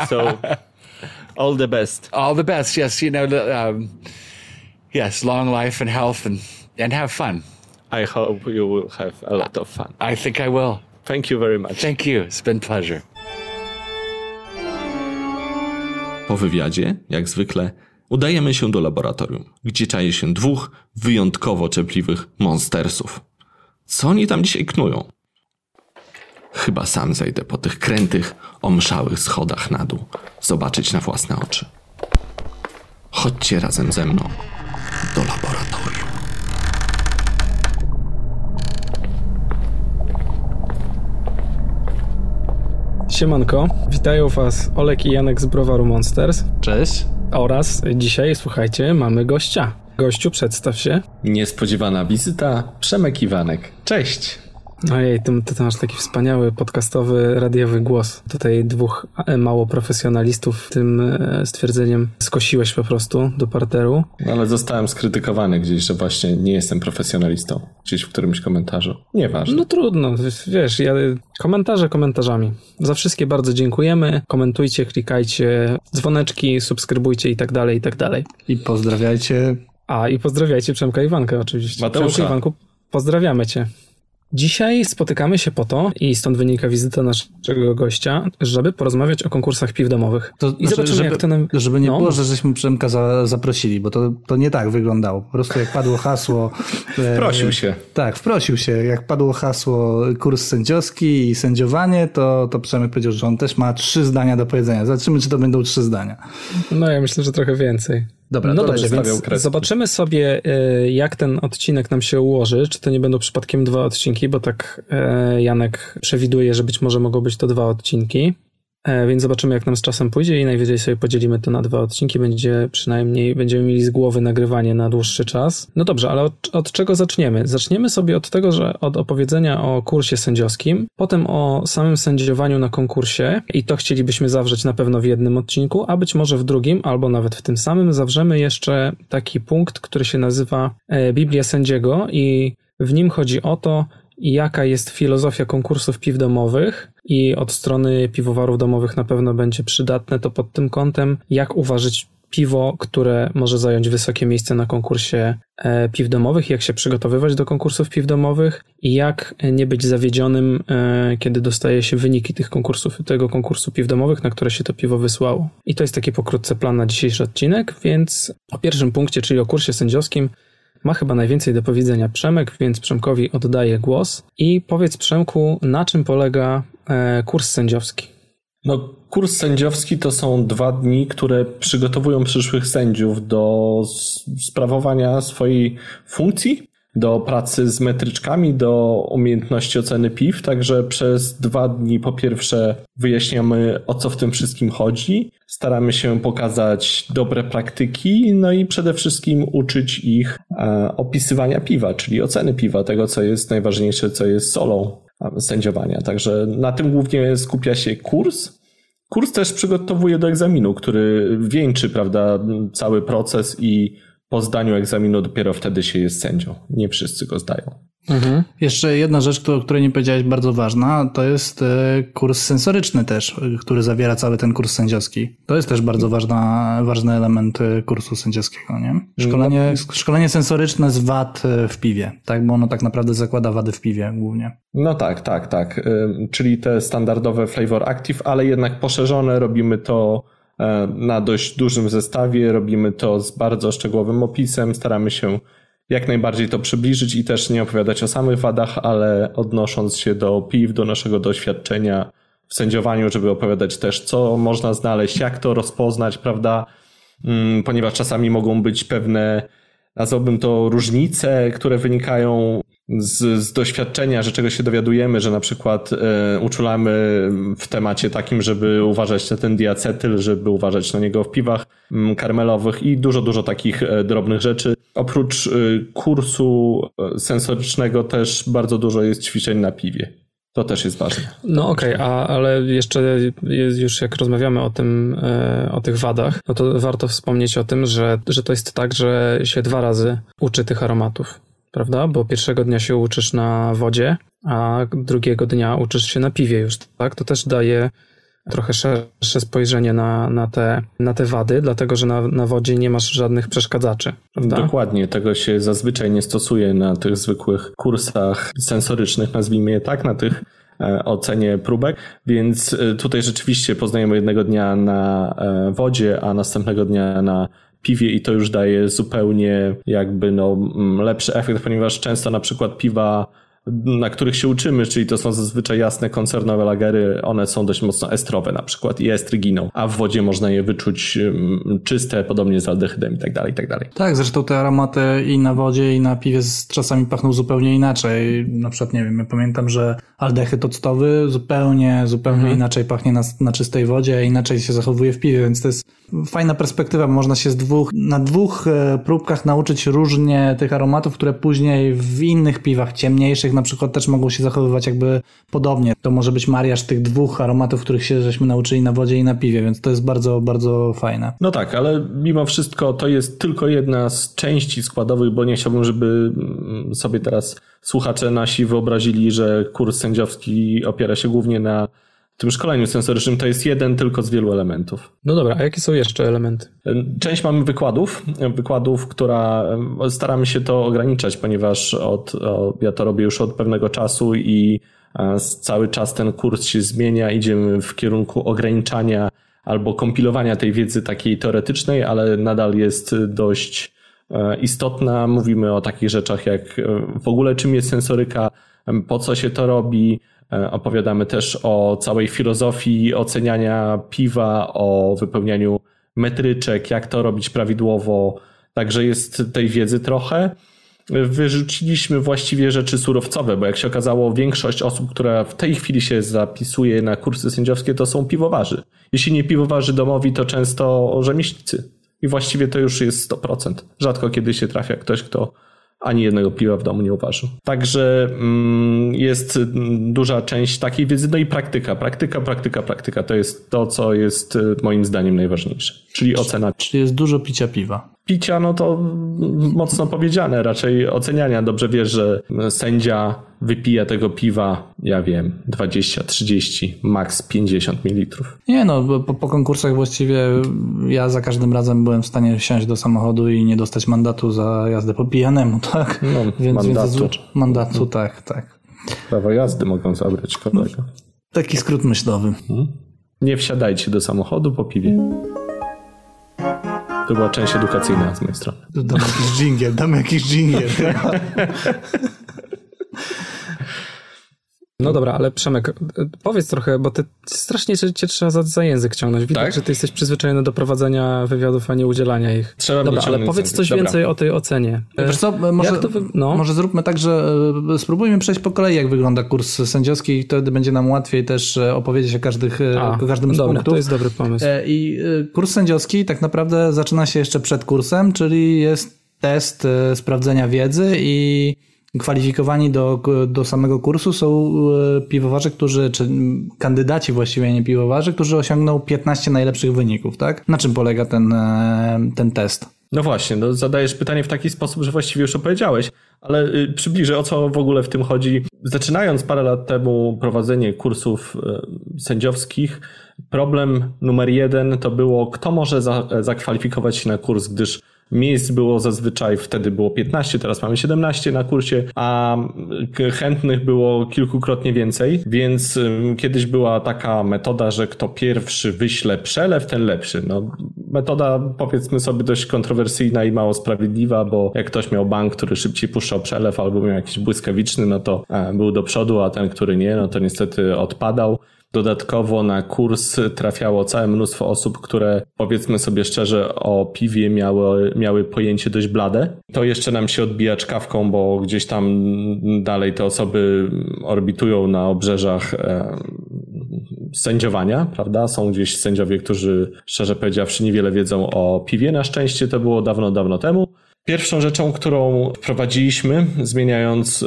So, all the best. All the best, yes. You know, um, yes, long life and health and, and have fun. I hope you will have a lot of fun. I think I will. Thank you very much. Thank you. It's been a pleasure. Po wywiadzie, jak zwykle, udajemy się do laboratorium, gdzie czaje się dwóch wyjątkowo cierpliwych monstersów. Co oni tam dzisiaj knują? Chyba sam zejdę po tych krętych, omszałych schodach na dół. Zobaczyć na własne oczy. Chodźcie razem ze mną do laboratorium. Siemanko, witają Was Olek i Janek z Browaru Monsters. Cześć. Oraz dzisiaj, słuchajcie, mamy gościa. Gościu, przedstaw się. Niespodziewana wizyta, Przemek Iwanek. Cześć! Ojej, ty, ty masz taki wspaniały podcastowy, radiowy głos. Tutaj dwóch mało profesjonalistów tym stwierdzeniem skosiłeś po prostu do parteru. Ale zostałem skrytykowany gdzieś, że właśnie nie jestem profesjonalistą. Gdzieś w którymś komentarzu. Nieważne. No trudno, wiesz, ja, komentarze komentarzami. Za wszystkie bardzo dziękujemy. Komentujcie, klikajcie, dzwoneczki, subskrybujcie i tak dalej, i tak dalej. I pozdrawiajcie... A, i pozdrawiajcie Przemka Iwankę oczywiście. Mateusza. Przemku Iwanku, pozdrawiamy Cię. Dzisiaj spotykamy się po to, i stąd wynika wizyta naszego gościa, żeby porozmawiać o konkursach piw domowych. To, I znaczy, żeby, jak to nam... żeby nie no. było, że żeśmy Przemka za, zaprosili, bo to, to nie tak wyglądało. Po prostu jak padło hasło... Wprosił się. Tak, wprosił się. Jak padło hasło kurs sędziowski i sędziowanie, to, to Przemek powiedział, że on też ma trzy zdania do powiedzenia. Zobaczymy, czy to będą trzy zdania. No ja myślę, że trochę więcej. Dobra, no dobrze, więc zobaczymy sobie, jak ten odcinek nam się ułoży, czy to nie będą przypadkiem dwa odcinki, bo tak Janek przewiduje, że być może mogą być to dwa odcinki, więc zobaczymy, jak nam z czasem pójdzie i najwyżej sobie podzielimy to na dwa odcinki, będzie przynajmniej, będziemy mieli z głowy nagrywanie na dłuższy czas. No dobrze, ale od, od czego zaczniemy? Zaczniemy sobie od tego, że od opowiedzenia o kursie sędziowskim, potem o samym sędziowaniu na konkursie i to chcielibyśmy zawrzeć na pewno w jednym odcinku, a być może w drugim, albo nawet w tym samym zawrzemy jeszcze taki punkt, który się nazywa Biblia Sędziego i w nim chodzi o to, jaka jest filozofia konkursów piw domowych. I od strony piwowarów domowych na pewno będzie przydatne to pod tym kątem, jak uważać piwo, które może zająć wysokie miejsce na konkursie piw domowych, jak się przygotowywać do konkursów piw domowych i jak nie być zawiedzionym, kiedy dostaje się wyniki tych konkursów, tego konkursu piw domowych, na które się to piwo wysłało. I to jest taki pokrótce plan na dzisiejszy odcinek, więc o pierwszym punkcie, czyli o kursie sędziowskim, ma chyba najwięcej do powiedzenia Przemek, więc Przemkowi oddaję głos. I powiedz, Przemku, na czym polega kurs sędziowski? No, kurs sędziowski to są dwa dni, które przygotowują przyszłych sędziów do sprawowania swojej funkcji, do pracy z metryczkami, do umiejętności oceny piw. Także przez dwa dni po pierwsze wyjaśniamy, o co w tym wszystkim chodzi. Staramy się pokazać dobre praktyki, no i przede wszystkim uczyć ich opisywania piwa, czyli oceny piwa, tego co jest najważniejsze, co jest solą sędziowania. Także na tym głównie skupia się kurs. Kurs też przygotowuje do egzaminu, który wieńczy, prawda, cały proces i po zdaniu egzaminu dopiero wtedy się jest sędzią. Nie wszyscy go zdają. Mhm. Jeszcze jedna rzecz, o której nie powiedziałeś, bardzo ważna, to jest kurs sensoryczny też, który zawiera cały ten kurs sędziowski. To jest też bardzo ważna, ważny element kursu sędziowskiego, nie? Szkolenie, no, szkolenie sensoryczne z wad w piwie, tak? Bo ono tak naprawdę zakłada wady w piwie głównie. No tak, tak, tak. Czyli te standardowe flavor active, ale jednak poszerzone, robimy to na dość dużym zestawie, robimy to z bardzo szczegółowym opisem, staramy się jak najbardziej to przybliżyć i też nie opowiadać o samych wadach, ale odnosząc się do piw, do naszego doświadczenia w sędziowaniu, żeby opowiadać też, co można znaleźć, jak to rozpoznać, prawda? Ponieważ czasami mogą być pewne, nazwałbym to, różnice, które wynikają z, z doświadczenia, że czegoś się dowiadujemy, że na przykład y, uczulamy w temacie takim, żeby uważać na ten diacetyl, żeby uważać na niego w piwach y, karmelowych i dużo, dużo takich y, drobnych rzeczy. Oprócz y, kursu y, sensorycznego też bardzo dużo jest ćwiczeń na piwie. To też jest ważne. No okej, okay, ale jeszcze już jak rozmawiamy o tym, o tych wadach, no to warto wspomnieć o tym, że, że to jest tak, że się dwa razy uczy tych aromatów, prawda? Bo pierwszego dnia się uczysz na wodzie, a drugiego dnia uczysz się na piwie już, tak? To też daje trochę szersze spojrzenie na, na, te, na te wady, dlatego że na, na wodzie nie masz żadnych przeszkadzaczy, prawda? Dokładnie, tego się zazwyczaj nie stosuje na tych zwykłych kursach sensorycznych, nazwijmy je tak, na tych ocenie próbek, więc tutaj rzeczywiście poznajemy jednego dnia na wodzie, a następnego dnia na piwie i to już daje zupełnie jakby no lepszy efekt, ponieważ często na przykład piwa, na których się uczymy, czyli to są zazwyczaj jasne koncernowe lagery, one są dość mocno estrowe na przykład i estry giną, a w wodzie można je wyczuć czyste, podobnie z aldehydem i tak dalej, i tak dalej. Tak, zresztą te aromaty i na wodzie i na piwie czasami pachną zupełnie inaczej. Na przykład, nie wiem, ja pamiętam, że aldehyd octowy zupełnie, zupełnie mhm. inaczej pachnie na, na czystej wodzie, a inaczej się zachowuje w piwie, więc to jest fajna perspektywa, można się z dwóch, na dwóch próbkach nauczyć różnie tych aromatów, które później w innych piwach ciemniejszych na przykład też mogą się zachowywać jakby podobnie. To może być mariaż tych dwóch aromatów, których się żeśmy nauczyli na wodzie i na piwie, więc to jest bardzo, bardzo fajne. No tak, ale mimo wszystko to jest tylko jedna z części składowych, bo nie chciałbym, żeby sobie teraz słuchacze nasi wyobrazili, że kurs sędziowski opiera się głównie na w tym szkoleniu sensorycznym to jest jeden tylko z wielu elementów. No dobra, a jakie są jeszcze elementy? Część mamy wykładów, wykładów, która staramy się to ograniczać, ponieważ od, ja to robię już od pewnego czasu i cały czas ten kurs się zmienia, idziemy w kierunku ograniczania albo kompilowania tej wiedzy takiej teoretycznej, ale nadal jest dość istotna. Mówimy o takich rzeczach jak w ogóle czym jest sensoryka, po co się to robi. Opowiadamy też o całej filozofii oceniania piwa, o wypełnianiu metryczek, jak to robić prawidłowo. Także jest tej wiedzy trochę. Wyrzuciliśmy właściwie rzeczy surowcowe, bo jak się okazało, większość osób, która w tej chwili się zapisuje na kursy sędziowskie, to są piwowarzy. Jeśli nie piwowarzy domowi, to często rzemieślnicy. I właściwie to już jest sto procent. Rzadko kiedy się trafia ktoś, kto ani jednego piwa w domu nie uważył. Także jest duża część takiej wiedzy, no i praktyka, praktyka, praktyka, praktyka. To jest to, co jest moim zdaniem najważniejsze, czyli ocena. Czyli jest dużo picia piwa. Picia, no to mocno powiedziane, raczej oceniania. Dobrze wiesz, że sędzia wypija tego piwa, ja wiem, dwadzieścia, trzydzieści, maks pięćdziesiąt mililitrów. Nie no, bo po, po konkursach właściwie ja za każdym razem byłem w stanie wsiąść do samochodu i nie dostać mandatu za jazdę po pijanemu, tak? No, więc, mandatu. Więc mandatu, no. tak, tak. Prawo jazdy mogą zabrać kogoś. No, taki skrót myślowy. Nie wsiadajcie do samochodu po piwie. To była część edukacyjna z mojej strony. Dam jakiś dżingiel, dam jakiś dżingiel. No dobra, ale Przemek, powiedz trochę, bo ty strasznie cię trzeba za, za język ciągnąć. Widać, tak? Że ty jesteś przyzwyczajony do prowadzenia wywiadów, a nie udzielania ich. Trzeba dobra, ale powiedz język. Coś dobra. Więcej o tej ocenie. Wiesz co, może, wy... no. może zróbmy tak, że spróbujmy przejść po kolei, jak wygląda kurs sędziowski i wtedy będzie nam łatwiej też opowiedzieć o, każdych, a, o każdym z dobra, punktów. To jest dobry pomysł. I kurs sędziowski tak naprawdę zaczyna się jeszcze przed kursem, czyli jest test sprawdzenia wiedzy i... Kwalifikowani do, do samego kursu są piwowarze, którzy, czy kandydaci właściwie, nie piwowarze, którzy osiągną piętnaście najlepszych wyników, tak? Na czym polega ten, ten test? No właśnie, no zadajesz pytanie w taki sposób, że właściwie już opowiedziałeś, ale przybliżę, o co w ogóle w tym chodzi. Zaczynając parę lat temu prowadzenie kursów sędziowskich, problem numer jeden to było, kto może za, zakwalifikować się na kurs, gdyż miejsc było zazwyczaj, wtedy było piętnaście, teraz mamy siedemnaście na kursie, a chętnych było kilkukrotnie więcej, więc kiedyś była taka metoda, że kto pierwszy wyśle przelew, ten lepszy. No, metoda, powiedzmy sobie, dość kontrowersyjna i mało sprawiedliwa, bo jak ktoś miał bank, który szybciej puszczał przelew albo miał jakiś błyskawiczny, no to był do przodu, a ten, który nie, no to niestety odpadał. Dodatkowo na kurs trafiało całe mnóstwo osób, które powiedzmy sobie szczerze o piwie miały, miały pojęcie dość blade. To jeszcze nam się odbija czkawką, bo gdzieś tam dalej te osoby orbitują na obrzeżach e, sędziowania, prawda? Są gdzieś sędziowie, którzy szczerze powiedziawszy niewiele wiedzą o piwie. Na szczęście to było dawno, dawno temu. Pierwszą rzeczą, którą wprowadziliśmy, zmieniając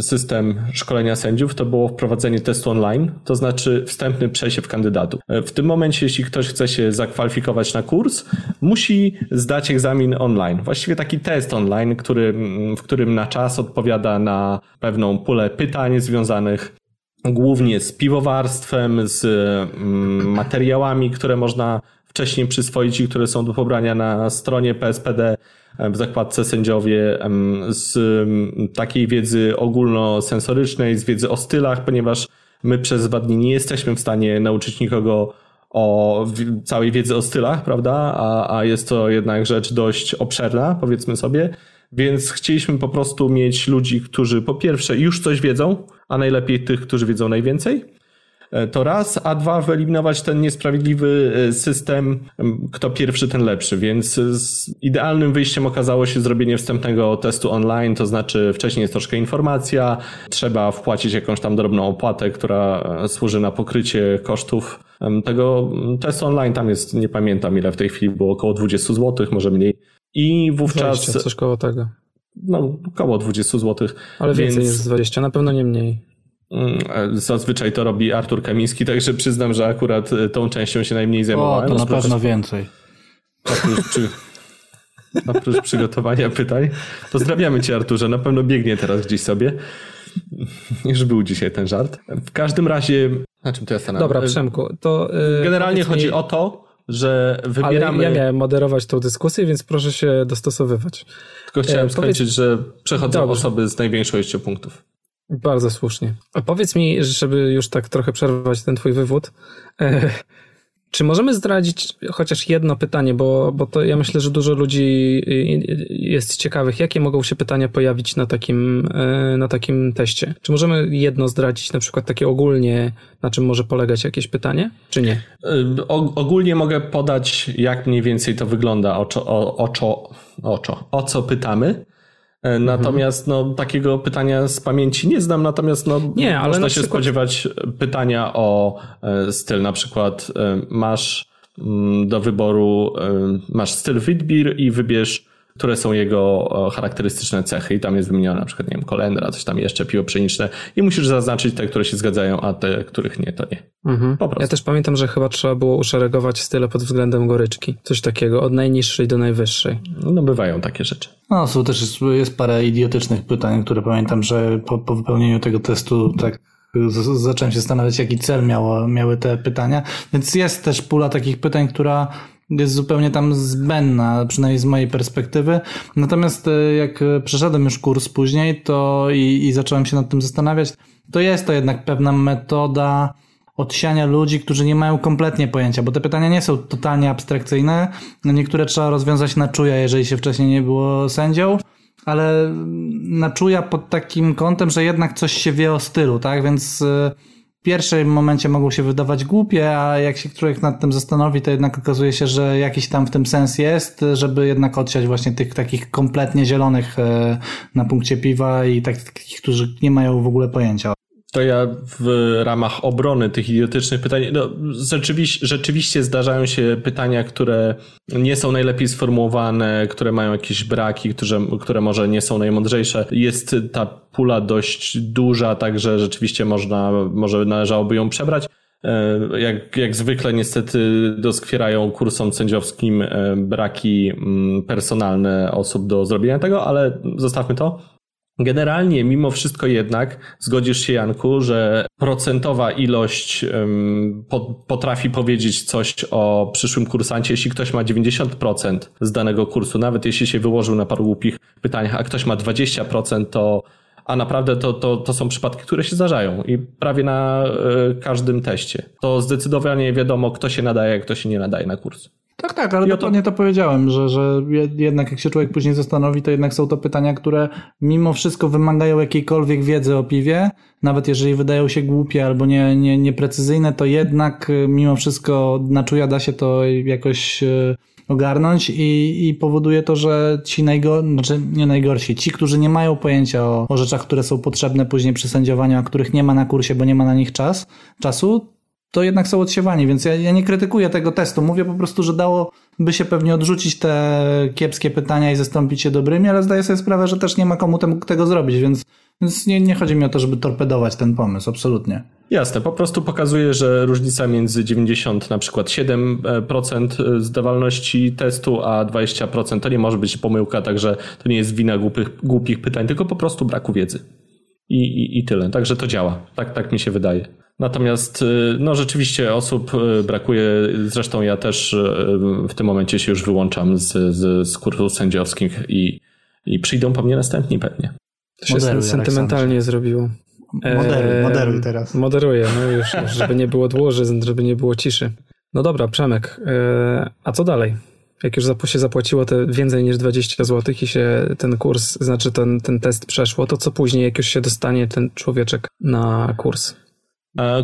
system szkolenia sędziów, to było wprowadzenie testu online, to znaczy wstępny przesiew kandydatów. W tym momencie, jeśli ktoś chce się zakwalifikować na kurs, musi zdać egzamin online. Właściwie taki test online, który, w którym na czas odpowiada na pewną pulę pytań związanych głównie z piwowarstwem, z materiałami, które można wcześniej przyswoić i które są do pobrania na stronie P S P D w zakładce sędziowie, z takiej wiedzy ogólnosensorycznej, z wiedzy o stylach, ponieważ my przez dwa dni nie jesteśmy w stanie nauczyć nikogo o całej wiedzy o stylach, prawda? A, a jest to jednak rzecz dość obszerna, powiedzmy sobie. Więc chcieliśmy po prostu mieć ludzi, którzy po pierwsze już coś wiedzą, a najlepiej tych, którzy wiedzą najwięcej. To raz, a dwa, wyeliminować ten niesprawiedliwy system, kto pierwszy, ten lepszy, więc idealnym wyjściem okazało się zrobienie wstępnego testu online, to znaczy wcześniej jest troszkę informacja, trzeba wpłacić jakąś tam drobną opłatę, która służy na pokrycie kosztów tego testu online, tam jest, nie pamiętam ile w tej chwili było, około dwadzieścia złotych, może mniej i wówczas... dwadzieścia, coś koło tego. No, około dwadzieścia złotych. Ale więcej więc... niż dwadzieścia, na pewno nie mniej. Zazwyczaj to robi Artur Kamiński, także przyznam, że akurat tą częścią się najmniej zajmowałem. O, to na oprócz, pewno więcej. Oprócz, przy, oprócz przygotowania pytań. Pozdrawiamy cię, Arturze, na pewno biegnie teraz gdzieś sobie. Już był dzisiaj ten żart. W każdym razie... Na czym to jest? Dobra, Przemku, to... Yy, generalnie chodzi mi... o to, że wybieramy... Ale ja miałem moderować tą dyskusję, więc proszę się dostosowywać. Tylko chciałem e, skończyć, powiedz... że przechodzą Dobrze. Osoby z największą ilością punktów. Bardzo słusznie. A powiedz mi, żeby już tak trochę przerwać ten twój wywód, e, czy możemy zdradzić chociaż jedno pytanie, bo, bo to ja myślę, że dużo ludzi jest ciekawych, jakie mogą się pytania pojawić na takim, na takim teście. Czy możemy jedno zdradzić, na przykład takie ogólnie, na czym może polegać jakieś pytanie, czy nie? O, ogólnie mogę podać, jak mniej więcej to wygląda, o, czo, o, o, czo, o, czo, o co pytamy. Natomiast mhm. no, takiego pytania z pamięci nie znam, natomiast no, nie, ale można się przykład... spodziewać pytania o styl. Na przykład masz do wyboru, masz styl Witbier i wybierz, które są jego charakterystyczne cechy i tam jest wymienione na przykład, nie wiem, kolendra, coś tam jeszcze, piwo pszeniczne i musisz zaznaczyć te, które się zgadzają, a te, których nie, to nie. Mhm. Po prostu. Ja też pamiętam, że chyba trzeba było uszeregować style pod względem goryczki. Coś takiego, od najniższej do najwyższej. No bywają takie rzeczy. No, są też jest, jest parę idiotycznych pytań, które pamiętam, że po, po wypełnieniu tego testu tak z, zacząłem się zastanawiać, jaki cel miało, miały te pytania, więc jest też pula takich pytań, która jest zupełnie tam zbędna, przynajmniej z mojej perspektywy. Natomiast jak przeszedłem już kurs później to i, i zacząłem się nad tym zastanawiać, to jest to jednak pewna metoda odsiania ludzi, którzy nie mają kompletnie pojęcia, bo te pytania nie są totalnie abstrakcyjne. Niektóre trzeba rozwiązać na czuja, jeżeli się wcześniej nie było sędzią, ale na czuja pod takim kątem, że jednak coś się wie o stylu, tak? Więc w pierwszym momencie mogą się wydawać głupie, a jak się człowiek nad tym zastanowi, to jednak okazuje się, że jakiś tam w tym sens jest, żeby jednak odsiać właśnie tych takich kompletnie zielonych na punkcie piwa i takich, którzy nie mają w ogóle pojęcia. To ja w ramach obrony tych idiotycznych pytań, no, rzeczywiście, rzeczywiście zdarzają się pytania, które nie są najlepiej sformułowane, które mają jakieś braki, które, które może nie są najmądrzejsze. Jest ta pula dość duża, także rzeczywiście można, może należałoby ją przebrać. Jak, jak zwykle niestety doskwierają kursom sędziowskim braki personalne osób do zrobienia tego, ale zostawmy to. Generalnie mimo wszystko jednak zgodzisz się, Janku, że procentowa ilość potrafi powiedzieć coś o przyszłym kursancie. Jeśli ktoś ma dziewięćdziesiąt procent z danego kursu, nawet jeśli się wyłożył na paru głupich pytaniach, a ktoś ma dwadzieścia procent, to a naprawdę to, to, to są przypadki, które się zdarzają i prawie na każdym teście. To zdecydowanie wiadomo, kto się nadaje, kto się nie nadaje na kurs. Tak, tak, ale dokładnie to powiedziałem, że, że jednak jak się człowiek później zastanowi, to jednak są to pytania, które mimo wszystko wymagają jakiejkolwiek wiedzy o piwie, nawet jeżeli wydają się głupie albo nie, nie, nieprecyzyjne, to jednak mimo wszystko na czuja da się to jakoś ogarnąć i, i powoduje to, że ci najgorsi, znaczy nie najgorsi, ci, którzy nie mają pojęcia o, o rzeczach, które są potrzebne później przy sędziowaniu, a których nie ma na kursie, bo nie ma na nich czas, czasu, to jednak są odsiewani, więc ja, ja nie krytykuję tego testu. Mówię po prostu, że dałoby się pewnie odrzucić te kiepskie pytania i zastąpić je dobrymi, ale zdaję sobie sprawę, że też nie ma komu tem, tego zrobić, więc, więc nie, nie chodzi mi o to, żeby torpedować ten pomysł, absolutnie. Jasne, po prostu pokazuje, że różnica między dziewięćdziesiąt na przykład siedem procent zdawalności testu, a dwadzieścia procent to nie może być pomyłka, także to nie jest wina głupich, głupich pytań, tylko po prostu braku wiedzy. I, i, i tyle. Także to działa. Tak, tak mi się wydaje. Natomiast no rzeczywiście osób brakuje, zresztą ja też w tym momencie się już wyłączam z, z, z kursów sędziowskich i, i przyjdą po mnie następni pewnie. To się moderuj, sentymentalnie Aleksandrze. Zrobiło. Moderuj, moderuj teraz. Moderuję, no już, żeby nie było dłużej, żeby nie było ciszy. No dobra, Przemek, a co dalej? Jak już się zapłaciło te więcej niż dwadzieścia złotych i się ten kurs, znaczy ten, ten test przeszło, to co później, jak już się dostanie ten człowieczek na kurs?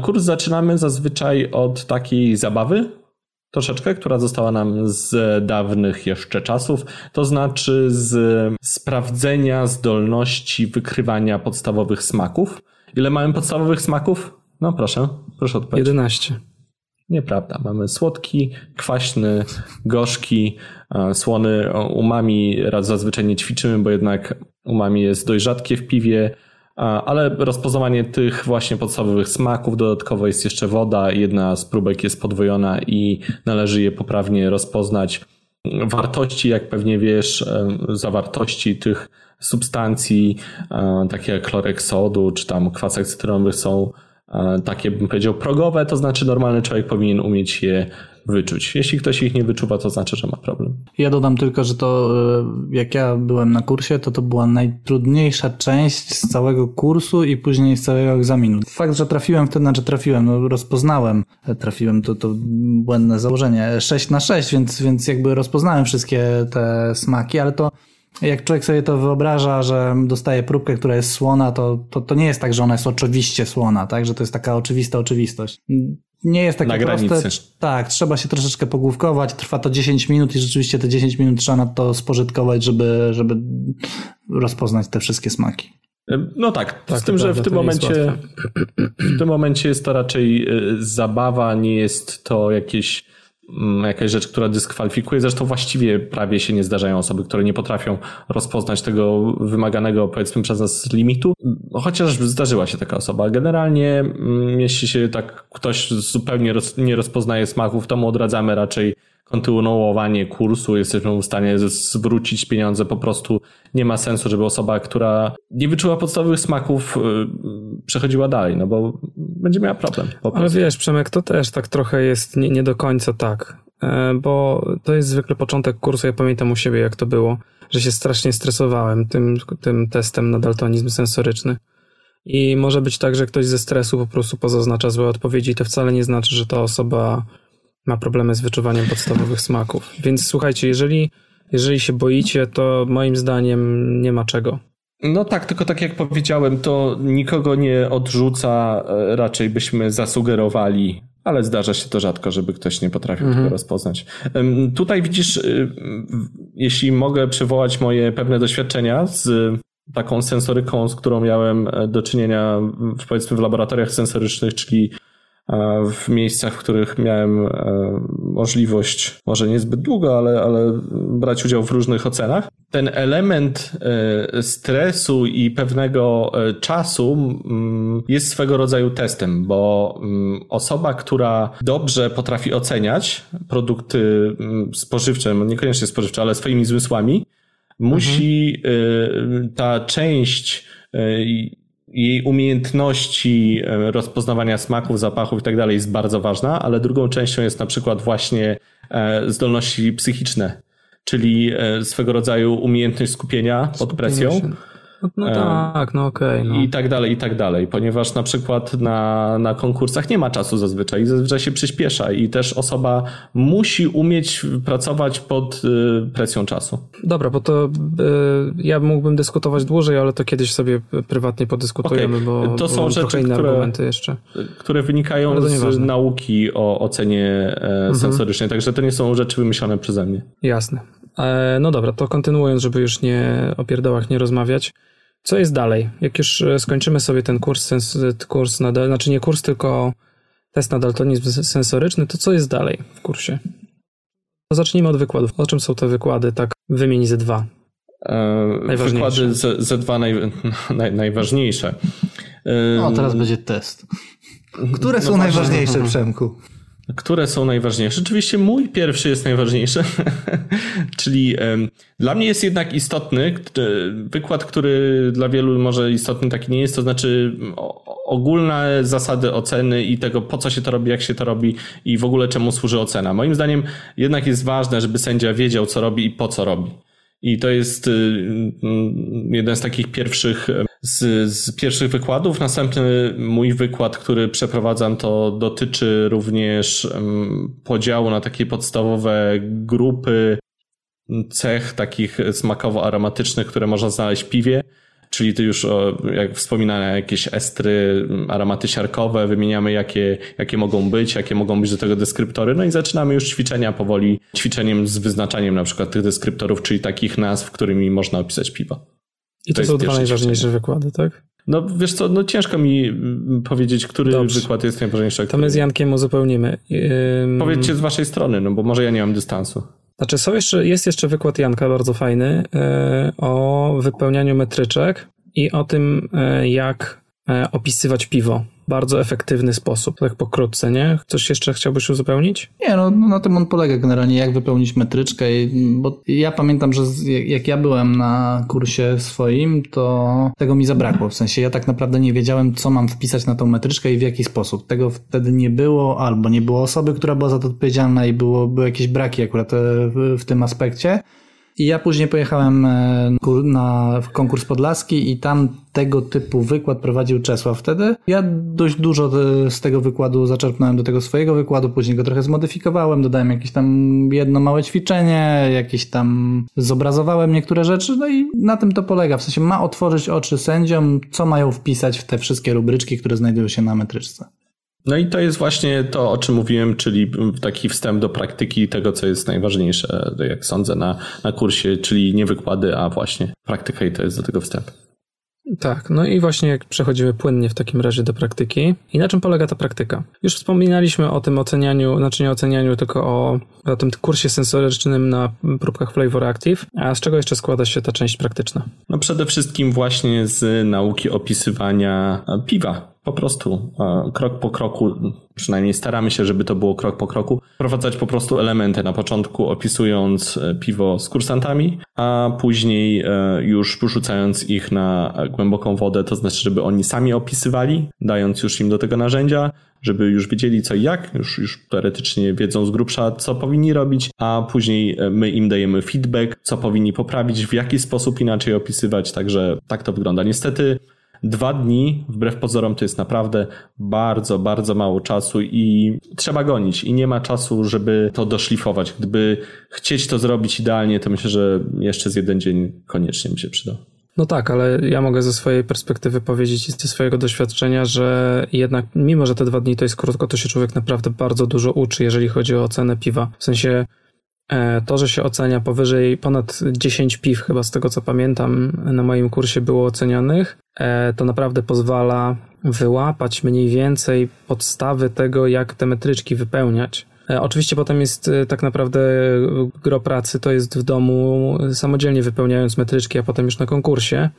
Kurs zaczynamy zazwyczaj od takiej zabawy troszeczkę, która została nam z dawnych jeszcze czasów, to znaczy z sprawdzenia zdolności wykrywania podstawowych smaków. Ile mamy podstawowych smaków? No proszę, proszę odpowiedzieć. jedenaście. Nieprawda. Mamy słodki, kwaśny, gorzki, słony. Umami zazwyczaj nie ćwiczymy, bo jednak umami jest dość rzadkie w piwie, ale rozpoznawanie tych właśnie podstawowych smaków, dodatkowo jest jeszcze woda, jedna z próbek jest podwojona i należy je poprawnie rozpoznać. wartości, jak pewnie wiesz, zawartości tych substancji, takie jak chlorek sodu czy tam kwasek cytrynowych są takie, bym powiedział, progowe, to znaczy normalny człowiek powinien umieć je wyczuć. Jeśli ktoś ich nie wyczuwa, to znaczy, że ma problem. Ja dodam tylko, że to jak ja byłem na kursie, to to była najtrudniejsza część z całego kursu i później z całego egzaminu. Fakt, że trafiłem wtedy, znaczy trafiłem, no rozpoznałem, trafiłem, to, to błędne założenie, sześć na sześć, więc, więc jakby rozpoznałem wszystkie te smaki, ale to jak człowiek sobie to wyobraża, że dostaje próbkę, która jest słona, to, to, to nie jest tak, że ona jest oczywiście słona, tak? Że to jest taka oczywista oczywistość. Nie jest takie proste. Granicy. Tak, trzeba się troszeczkę pogłówkować, trwa to dziesięć minut i rzeczywiście te dziesięć minut trzeba na to spożytkować, żeby, żeby rozpoznać te wszystkie smaki. No tak, tak z tym, że w tym momencie, w tym momencie jest to raczej zabawa, nie jest to jakieś jakaś rzecz, która dyskwalifikuje. Zresztą właściwie prawie się nie zdarzają osoby, które nie potrafią rozpoznać tego wymaganego, powiedzmy, przez nas limitu. Chociaż zdarzyła się taka osoba. Generalnie jeśli się tak ktoś zupełnie nie rozpoznaje smaków, to mu odradzamy raczej kontynuowanie kursu, jesteśmy w stanie zwrócić pieniądze, po prostu nie ma sensu, żeby osoba, która nie wyczuła podstawowych smaków, przechodziła dalej, no bo będzie miała problem. Ale wiesz, Przemek, to też tak trochę jest nie, nie do końca tak, bo to jest zwykle początek kursu, ja pamiętam u siebie, jak to było, że się strasznie stresowałem tym, tym testem na daltonizm sensoryczny. I może być tak, że ktoś ze stresu po prostu pozaznacza złe odpowiedzi i to wcale nie znaczy, że ta osoba ma problemy z wyczuwaniem podstawowych smaków. Więc słuchajcie, jeżeli, jeżeli się boicie, to moim zdaniem nie ma czego. No tak, tylko tak jak powiedziałem, to nikogo nie odrzuca, raczej byśmy zasugerowali, ale zdarza się to rzadko, żeby ktoś nie potrafił mhm. tego rozpoznać. Tutaj widzisz, jeśli mogę przywołać moje pewne doświadczenia z taką sensoryką, z którą miałem do czynienia w, powiedzmy, w laboratoriach sensorycznych, czyli w miejscach, w których miałem możliwość, może niezbyt długo, ale, ale brać udział w różnych ocenach. Ten element stresu i pewnego czasu jest swego rodzaju testem, bo osoba, która dobrze potrafi oceniać produkty spożywcze, niekoniecznie spożywcze, ale swoimi zmysłami, musi mhm. ta część jej umiejętności rozpoznawania smaków, zapachów i tak dalej jest bardzo ważna, ale drugą częścią jest na przykład właśnie zdolności psychiczne, czyli swego rodzaju umiejętność skupienia pod presją. No tak, no okej. Okay, no. I tak dalej, i tak dalej, ponieważ na przykład na, na konkursach nie ma czasu zazwyczaj i zazwyczaj się przyspiesza i też osoba musi umieć pracować pod y, presją czasu. Dobra, bo to y, ja mógłbym dyskutować dłużej, ale to kiedyś sobie prywatnie podyskutujemy, okay. bo to są bo rzeczy, inne które, argumenty jeszcze. które wynikają z nauki o ocenie e, mhm. sensorycznej, także to nie są rzeczy wymyślone przeze mnie. Jasne. E, no dobra, to kontynuując, żeby już nie o pierdołach nie rozmawiać. Co jest dalej? Jak już skończymy sobie ten kurs, sens, kurs na, znaczy nie kurs, tylko test na daltonizm sensoryczny, to co jest dalej w kursie? No zacznijmy od wykładów. O czym są te wykłady? Tak, wymień ze dwa. Eee, wykłady ze, ze dwa naj, naj, najważniejsze. Eee, o, teraz będzie test. Które są no najważniejsze, Przemku? Które są najważniejsze? Oczywiście mój pierwszy jest najważniejszy, czyli um, dla mnie jest jednak istotny wykład, który dla wielu może istotny taki nie jest, to znaczy ogólne zasady oceny i tego, po co się to robi, jak się to robi i w ogóle czemu służy ocena. Moim zdaniem jednak jest ważne, żeby sędzia wiedział, co robi i po co robi. I to jest jeden z takich pierwszych z, z pierwszych wykładów. Następny mój wykład, który przeprowadzam, to dotyczy również podziału na takie podstawowe grupy cech takich smakowo-aromatycznych, które można znaleźć w piwie. Czyli to już, jak wspominałem, jakieś estry, aromaty siarkowe, wymieniamy jakie, jakie mogą być, jakie mogą być do tego deskryptory, no i zaczynamy już ćwiczenia powoli, ćwiczeniem z wyznaczaniem na przykład tych deskryptorów, czyli takich nazw, którymi można opisać piwa. I to, to są dwa najważniejsze ćwiczenie. Wykłady, tak? No wiesz co, no ciężko mi powiedzieć, który Dobrze. Wykład jest najważniejszy. To który... my z Jankiem uzupełnimy. Ym... Powiedzcie z waszej strony, no bo może ja nie mam dystansu. Znaczy są jeszcze, jest jeszcze wykład Janka, bardzo fajny, o wypełnianiu metryczek i o tym, jak opisywać piwo. Bardzo efektywny sposób, tak pokrótce, nie? Coś jeszcze chciałbyś uzupełnić? Nie, no na tym on polega generalnie, jak wypełnić metryczkę, bo ja pamiętam, że jak ja byłem na kursie swoim, to tego mi zabrakło, w sensie ja tak naprawdę nie wiedziałem, co mam wpisać na tą metryczkę i w jaki sposób. Tego wtedy nie było, albo nie było osoby, która była za to odpowiedzialna i było, były jakieś braki akurat w, w tym aspekcie. I ja później pojechałem na konkurs podlaski i tam tego typu wykład prowadził Czesław wtedy. Ja dość dużo z tego wykładu zaczerpnąłem do tego swojego wykładu, później go trochę zmodyfikowałem, dodałem jakieś tam jedno małe ćwiczenie, jakieś tam zobrazowałem niektóre rzeczy, no i na tym to polega. W sensie ma otworzyć oczy sędziom, co mają wpisać w te wszystkie rubryczki, które znajdują się na metryczce. No i to jest właśnie to, o czym mówiłem, czyli taki wstęp do praktyki tego, co jest najważniejsze, jak sądzę, na, na kursie, czyli nie wykłady, a właśnie praktyka i to jest do tego wstęp. Tak, no i właśnie jak przechodzimy płynnie w takim razie do praktyki. I na czym polega ta praktyka? Już wspominaliśmy o tym ocenianiu, znaczy nie ocenianiu, tylko o, o tym kursie sensorycznym na próbkach Flavor Active. A z czego jeszcze składa się ta część praktyczna? No przede wszystkim właśnie z nauki opisywania piwa. Po prostu krok po kroku, przynajmniej staramy się, żeby to było krok po kroku, wprowadzać po prostu elementy. Na początku opisując piwo z kursantami, a później już rzucając ich na głęboką wodę, to znaczy, żeby oni sami opisywali, dając już im do tego narzędzia, żeby już wiedzieli co i jak, już, już teoretycznie wiedzą z grubsza, co powinni robić, a później my im dajemy feedback, co powinni poprawić, w jaki sposób inaczej opisywać, także tak to wygląda. Niestety dwa dni, wbrew pozorom, to jest naprawdę bardzo, bardzo mało czasu i trzeba gonić i nie ma czasu, żeby to doszlifować. Gdyby chcieć to zrobić idealnie, to myślę, że jeszcze z jeden dzień koniecznie mi się przyda. No tak, ale ja mogę ze swojej perspektywy powiedzieć i ze swojego doświadczenia, że jednak mimo, że te dwa dni to jest krótko, to się człowiek naprawdę bardzo dużo uczy, jeżeli chodzi o ocenę piwa. W sensie to, że się ocenia powyżej ponad dziesięć piw, chyba z tego co pamiętam, na moim kursie było ocenionych, to naprawdę pozwala wyłapać mniej więcej podstawy tego, jak te metryczki wypełniać. Oczywiście potem jest tak naprawdę gro pracy, to jest w domu samodzielnie wypełniając metryczki, a potem już na konkursie,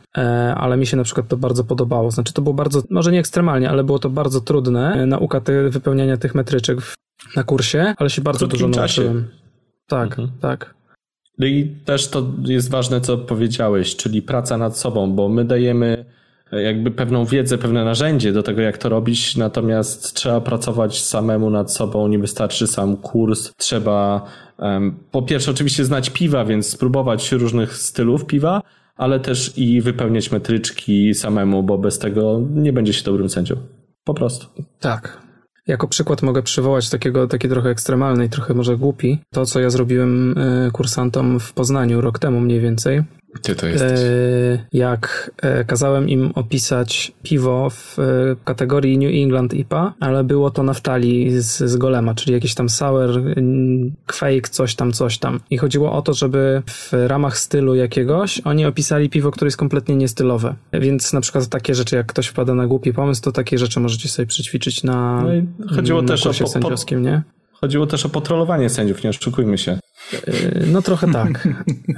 ale mi się na przykład to bardzo podobało. Znaczy to było bardzo, może nie ekstremalnie, ale było to bardzo trudne, nauka te, wypełniania tych metryczek w, na kursie, ale się bardzo dużo nauczyłem. Tak, mhm. tak. No i też to jest ważne, co powiedziałeś, czyli praca nad sobą, bo my dajemy jakby pewną wiedzę, pewne narzędzie do tego, jak to robić, natomiast trzeba pracować samemu nad sobą, nie wystarczy sam kurs, trzeba um, po pierwsze oczywiście znać piwa, więc spróbować różnych stylów piwa, ale też i wypełniać metryczki samemu, bo bez tego nie będzie się dobrym sędzią. Po prostu. Tak. Jako przykład mogę przywołać takiego, taki trochę ekstremalny i trochę może głupi, to co ja zrobiłem kursantom w Poznaniu rok temu mniej więcej. Ty to jesteś. Jak kazałem im opisać piwo w kategorii New England I P A, ale było to naftali z, z Golema, czyli jakiś tam sour, quake, coś tam, coś tam. I chodziło o to, żeby w ramach stylu jakiegoś oni opisali piwo, które jest kompletnie niestylowe. Więc na przykład takie rzeczy, jak ktoś wpada na głupi pomysł, to takie rzeczy możecie sobie przećwiczyć na, no i chodziło na też kursie o po, po... sędziowskim, nie? Chodziło też o potrolowanie sędziów, nie oszukujmy się. No trochę tak.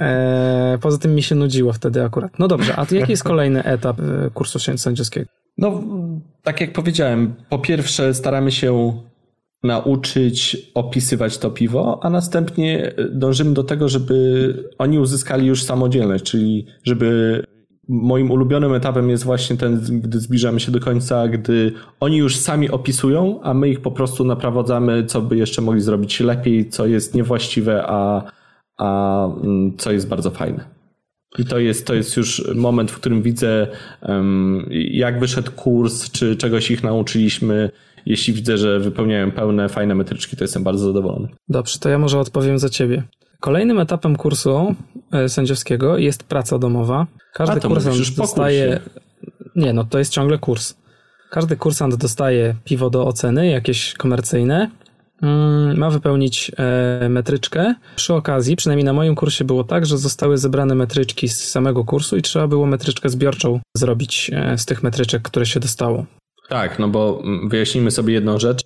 E, poza tym mi się nudziło wtedy akurat. No dobrze, a jaki jest kolejny etap kursu sędziowskiego? No, tak jak powiedziałem, po pierwsze staramy się nauczyć opisywać to piwo, a następnie dążymy do tego, żeby oni uzyskali już samodzielność, czyli żeby... Moim ulubionym etapem jest właśnie ten, gdy zbliżamy się do końca, gdy oni już sami opisują, a my ich po prostu naprowadzamy, co by jeszcze mogli zrobić lepiej, co jest niewłaściwe, a, a co jest bardzo fajne. I to jest, to jest już moment, w którym widzę, jak wyszedł kurs, czy czegoś ich nauczyliśmy. Jeśli widzę, że wypełniają pełne, fajne metryczki, to jestem bardzo zadowolony. Dobrze, to ja może odpowiem za ciebie. Kolejnym etapem kursu sędziowskiego jest praca domowa. Każdy A, to kursant już dostaje... Nie, no to jest ciągle kurs. Każdy kursant dostaje piwo do oceny, jakieś komercyjne. Ma wypełnić metryczkę. Przy okazji, przynajmniej na moim kursie było tak, że zostały zebrane metryczki z samego kursu i trzeba było metryczkę zbiorczą zrobić z tych metryczek, które się dostało. Tak, no bo wyjaśnijmy sobie jedną rzecz.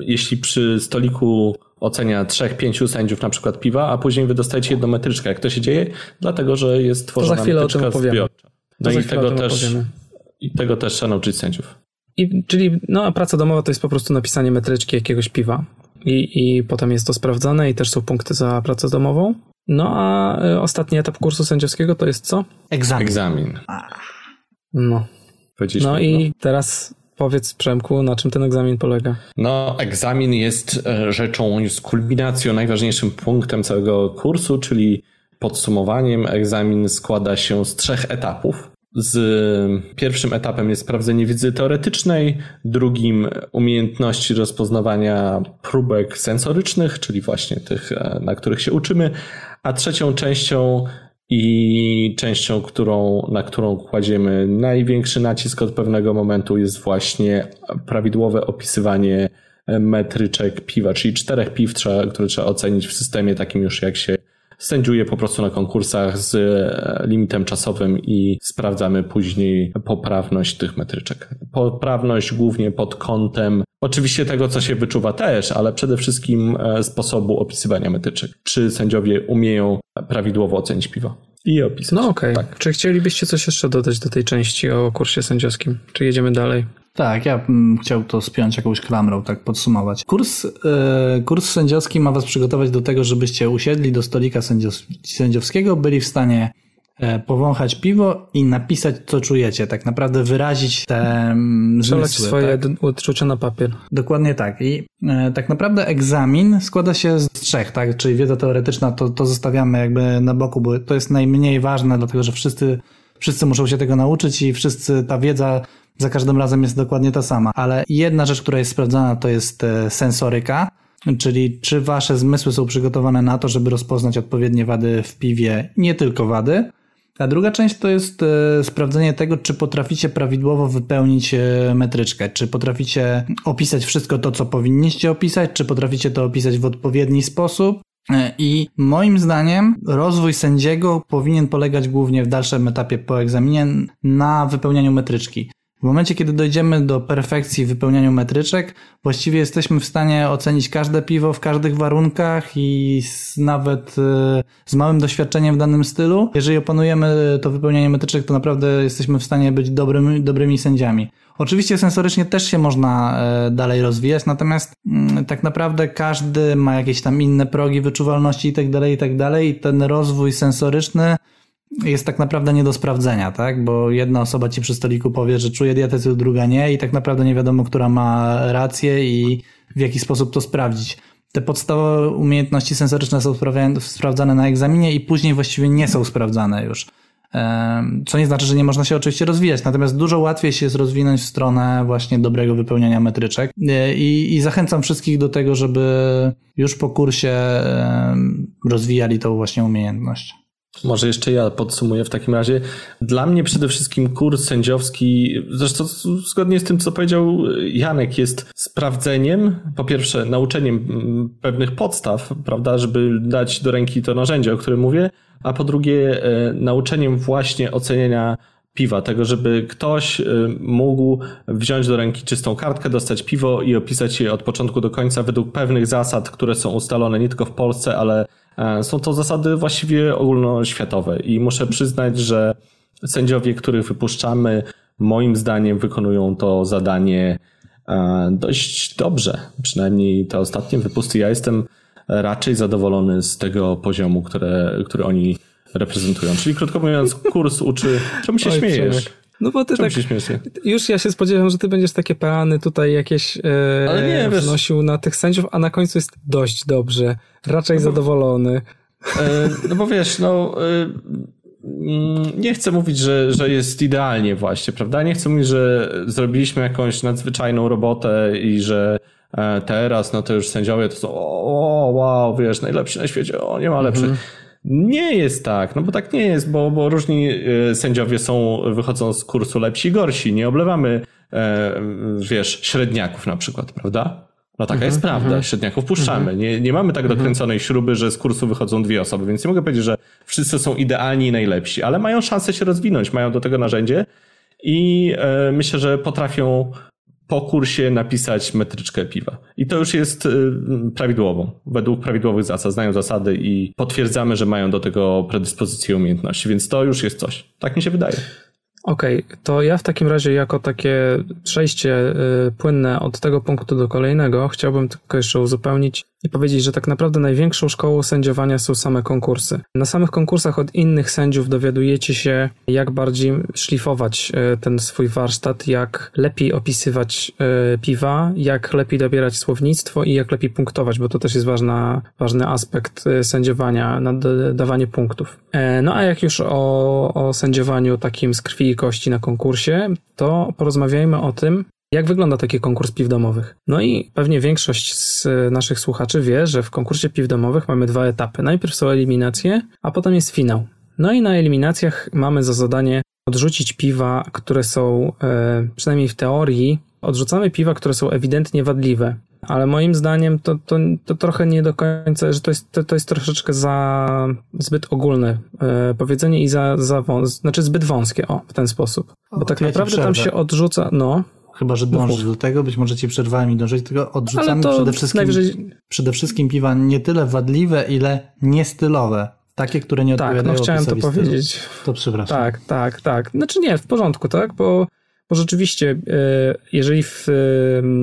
Jeśli przy stoliku ocenia trzech, pięciu sędziów na przykład piwa, a później wy dostajecie jedną metryczkę. Jak to się dzieje? Dlatego, że jest tworzona metryczka zbiorcza. No i tego też opowiemy. I tego też trzeba nauczyć sędziów. I, czyli no, a praca domowa to jest po prostu napisanie metryczki jakiegoś piwa. I, I potem jest to sprawdzane i też są punkty za pracę domową. No a ostatni etap kursu sędziowskiego to jest co? Egzamin. Egzamin. No. Powiedzieliśmy, no i no. Teraz powiedz, Przemku, na czym ten egzamin polega? No, egzamin jest rzeczą, jest kulminacją, najważniejszym punktem całego kursu, czyli podsumowaniem. Egzamin składa się z trzech etapów. Z pierwszym etapem jest sprawdzenie wiedzy teoretycznej, drugim umiejętności rozpoznawania próbek sensorycznych, czyli właśnie tych, na których się uczymy, a trzecią częścią i częścią, którą, na którą kładziemy największy nacisk od pewnego momentu, jest właśnie prawidłowe opisywanie metryczek piwa, czyli czterech piw, które trzeba ocenić w systemie takim już jak się sędziuje po prostu na konkursach z limitem czasowym i sprawdzamy później poprawność tych metryczek. Poprawność głównie pod kątem oczywiście tego, co się wyczuwa też, ale przede wszystkim sposobu opisywania metryczek. Czy sędziowie umieją prawidłowo ocenić piwo i opisać. No okej. Okay. Tak. Czy chcielibyście coś jeszcze dodać do tej części o kursie sędziowskim? Czy jedziemy dalej? Tak, ja bym chciał to spiąć jakąś klamrą, tak podsumować. Kurs, yy, kurs sędziowski ma was przygotować do tego, żebyście usiedli do stolika sędziowskiego, byli w stanie yy, powąchać piwo i napisać, co czujecie. Tak naprawdę wyrazić te zmysły. swoje tak? odczucia na papier. Dokładnie tak. I yy, tak naprawdę egzamin składa się z trzech, tak? Czyli wiedza teoretyczna to, to zostawiamy jakby na boku, bo to jest najmniej ważne, dlatego że wszyscy, wszyscy muszą się tego nauczyć i wszyscy ta wiedza za każdym razem jest dokładnie ta sama, ale jedna rzecz, która jest sprawdzana, to jest sensoryka, czyli czy wasze zmysły są przygotowane na to, żeby rozpoznać odpowiednie wady w piwie, nie tylko wady. A druga część to jest sprawdzenie tego, czy potraficie prawidłowo wypełnić metryczkę, czy potraficie opisać wszystko to, co powinniście opisać, czy potraficie to opisać w odpowiedni sposób. I moim zdaniem rozwój sędziego powinien polegać głównie w dalszym etapie po egzaminie na wypełnianiu metryczki. W momencie, kiedy dojdziemy do perfekcji w wypełnianiu metryczek, właściwie jesteśmy w stanie ocenić każde piwo w każdych warunkach i z, nawet z małym doświadczeniem w danym stylu. Jeżeli opanujemy to wypełnianie metryczek, to naprawdę jesteśmy w stanie być dobrymi, dobrymi sędziami. Oczywiście sensorycznie też się można dalej rozwijać, natomiast tak naprawdę każdy ma jakieś tam inne progi wyczuwalności itd., itd. i ten rozwój sensoryczny jest tak naprawdę nie do sprawdzenia, tak? Bo jedna osoba ci przy stoliku powie, że czuje dietetyl, druga nie i tak naprawdę nie wiadomo, która ma rację i w jaki sposób to sprawdzić. Te podstawowe umiejętności sensoryczne są sprawdzane na egzaminie i później właściwie nie są sprawdzane już. Co nie znaczy, że nie można się oczywiście rozwijać, natomiast dużo łatwiej się jest rozwinąć w stronę właśnie dobrego wypełniania metryczek i, i zachęcam wszystkich do tego, żeby już po kursie rozwijali tą właśnie umiejętność. Może jeszcze ja podsumuję w takim razie. Dla mnie przede wszystkim kurs sędziowski, zresztą zgodnie z tym, co powiedział Janek, jest sprawdzeniem, po pierwsze nauczeniem pewnych podstaw, prawda, żeby dać do ręki to narzędzie, o którym mówię, a po drugie nauczeniem właśnie oceniania piwa, tego, żeby ktoś mógł wziąć do ręki czystą kartkę, dostać piwo i opisać je od początku do końca według pewnych zasad, które są ustalone nie tylko w Polsce, ale są to zasady właściwie ogólnoświatowe i muszę przyznać, że sędziowie, których wypuszczamy, moim zdaniem wykonują to zadanie dość dobrze. Przynajmniej te ostatnie wypusty. Ja jestem raczej zadowolony z tego poziomu, które, który oni reprezentują. Czyli krótko mówiąc, kurs uczy... Czemu się Oj, śmiejesz? Przemek. No bo ty Czemu tak... Już ja się spodziewam, że ty będziesz takie peany tutaj jakieś e, Ale nie, wnosił wiesz, na tych sędziów, a na końcu jest dość dobrze. Raczej no bo, zadowolony. E, no bo wiesz, no... E, nie chcę mówić, że, że jest idealnie właśnie, prawda? Nie chcę mówić, że zrobiliśmy jakąś nadzwyczajną robotę i że e, teraz, no to już sędziowie to są o, wow, wiesz, najlepsi na świecie, o, nie ma lepszych. Mhm. Nie jest tak, no bo tak nie jest, bo, bo różni sędziowie są, wychodzą z kursu lepsi i gorsi. Nie oblewamy, e, wiesz, średniaków na przykład, prawda? No taka mm-hmm, jest prawda, mm-hmm. średniaków puszczamy. Mm-hmm. Nie, nie mamy tak dokręconej mm-hmm. śruby, że z kursu wychodzą dwie osoby, więc nie mogę powiedzieć, że wszyscy są idealni i najlepsi, ale mają szansę się rozwinąć, mają do tego narzędzie i e, myślę, że potrafią po kursie napisać metryczkę piwa. I to już jest prawidłową, według prawidłowych zasad. Znają zasady i potwierdzamy, że mają do tego predyspozycję i umiejętności, więc to już jest coś. Tak mi się wydaje. Okej, okay, to ja w takim razie jako takie przejście płynne od tego punktu do kolejnego chciałbym tylko jeszcze uzupełnić i powiedzieć, że tak naprawdę największą szkołą sędziowania są same konkursy. Na samych konkursach od innych sędziów dowiadujecie się, jak bardziej szlifować ten swój warsztat, jak lepiej opisywać piwa, jak lepiej dobierać słownictwo i jak lepiej punktować, bo to też jest ważna, ważny aspekt sędziowania, nadawanie punktów. No a jak już o, o sędziowaniu takim z krwi i kości na konkursie, to porozmawiajmy o tym, jak wygląda taki konkurs piw domowych. No i pewnie większość z naszych słuchaczy wie, że w konkursie piw domowych mamy dwa etapy. Najpierw są eliminacje, a potem jest finał. No i na eliminacjach mamy za zadanie odrzucić piwa, które są, przynajmniej w teorii, odrzucamy piwa, które są ewidentnie wadliwe. Ale moim zdaniem to, to, to trochę nie do końca, że to jest, to, to jest troszeczkę za zbyt ogólne e, powiedzenie i za, za wąs, znaczy zbyt wąskie, o, w ten sposób. Bo o, tak naprawdę tam się odrzuca, no. Chyba, że dążysz do tego, być może cię przerwałem i dążyć do tego, odrzucamy przede wszystkim, najwyżej... przede wszystkim piwa nie tyle wadliwe, ile niestylowe. Takie, które nie odpowiadają opisowi stylu. Tak, no chciałem to powiedzieć. To przepraszam. Tak, tak, tak. Znaczy nie, w porządku, tak, bo Bo rzeczywiście, jeżeli w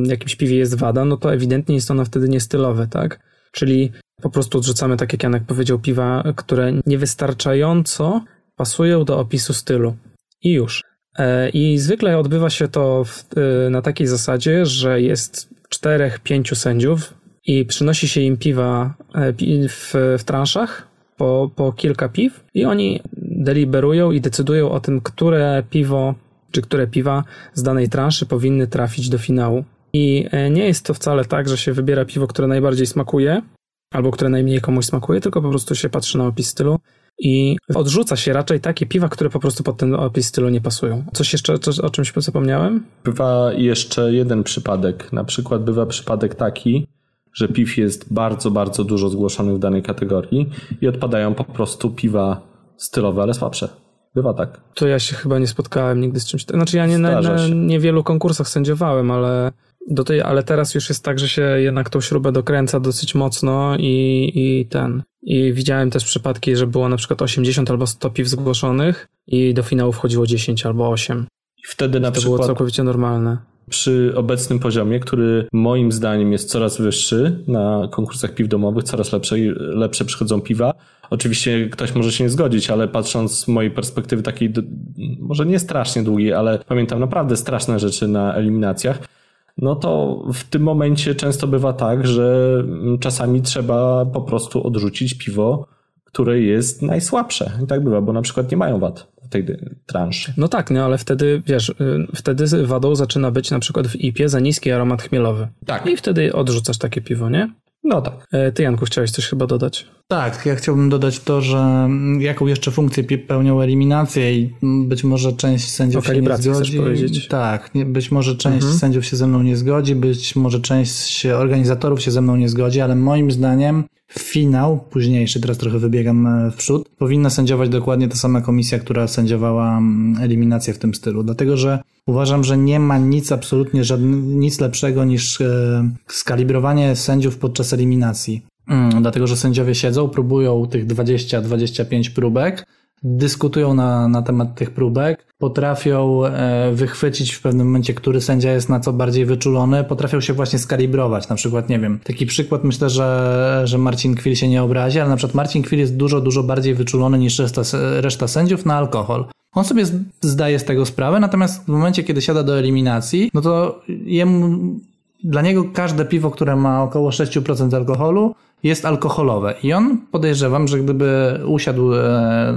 jakimś piwie jest wada, no to ewidentnie jest ona wtedy niestylowe, tak? Czyli po prostu odrzucamy, tak jak Janek powiedział, piwa, które niewystarczająco pasują do opisu stylu. I już. I zwykle odbywa się to w, na takiej zasadzie, że jest czterech, pięciu sędziów i przynosi się im piwa w, w transzach po, po kilka piw i oni deliberują i decydują o tym, które piwo czy które piwa z danej transzy powinny trafić do finału. I nie jest to wcale tak, że się wybiera piwo, które najbardziej smakuje, albo które najmniej komuś smakuje, tylko po prostu się patrzy na opis stylu i odrzuca się raczej takie piwa, które po prostu pod ten opis stylu nie pasują. Coś jeszcze, coś, o czymś zapomniałem? Bywa jeszcze jeden przypadek. Na przykład bywa przypadek taki, że piw jest bardzo, bardzo dużo zgłoszonych w danej kategorii i odpadają po prostu piwa stylowe, ale słabsze. Bywa tak. To ja się chyba nie spotkałem nigdy z czymś takim. Znaczy ja nie, na, na niewielu konkursach sędziowałem, ale, do tej, ale teraz już jest tak, że się jednak tą śrubę dokręca dosyć mocno i, i ten. I widziałem też przypadki, że było na przykład osiemdziesiąt albo sto piw zgłoszonych i do finału wchodziło dziesięć albo osiem. I wtedy na to przykład było całkowicie normalne. Przy obecnym poziomie, który moim zdaniem jest coraz wyższy na konkursach piw domowych, coraz lepsze, lepsze przychodzą piwa. Oczywiście ktoś może się nie zgodzić, ale patrząc z mojej perspektywy takiej, może nie strasznie długiej, ale pamiętam naprawdę straszne rzeczy na eliminacjach, no to w tym momencie często bywa tak, że czasami trzeba po prostu odrzucić piwo, które jest najsłabsze. I tak bywa, bo na przykład nie mają wad w tej transzy. No tak, no ale wtedy, wiesz, wtedy wadą zaczyna być na przykład w I P A za niski aromat chmielowy. Tak. I wtedy odrzucasz takie piwo, nie? No tak. Ty, Janku, chciałeś coś chyba dodać? Tak, ja chciałbym dodać to, że jaką jeszcze funkcję pełnią eliminację i być może część sędziów się nie zgodzi. Tak, być może część mhm. sędziów się ze mną nie zgodzi, być może część organizatorów się ze mną nie zgodzi, ale moim zdaniem finał, późniejszy, teraz trochę wybiegam w przód, powinna sędziować dokładnie ta sama komisja, która sędziowała eliminację w tym stylu, dlatego że uważam, że nie ma nic absolutnie żadne, nic lepszego niż skalibrowanie sędziów podczas eliminacji. Mm, dlatego, że sędziowie siedzą, próbują tych dwadzieścia do dwudziestu pięciu próbek, dyskutują na, na temat tych próbek, potrafią e, wychwycić w pewnym momencie, który sędzia jest na co bardziej wyczulony, potrafią się właśnie skalibrować, na przykład, nie wiem, taki przykład, myślę, że, że Marcin Kwil się nie obrazi, ale na przykład Marcin Kwil jest dużo, dużo bardziej wyczulony niż reszta, reszta sędziów na alkohol. On sobie zdaje z tego sprawę, natomiast w momencie, kiedy siada do eliminacji, no to jemu, dla niego każde piwo, które ma około sześć procent alkoholu, jest alkoholowe i on, podejrzewam, że gdyby usiadł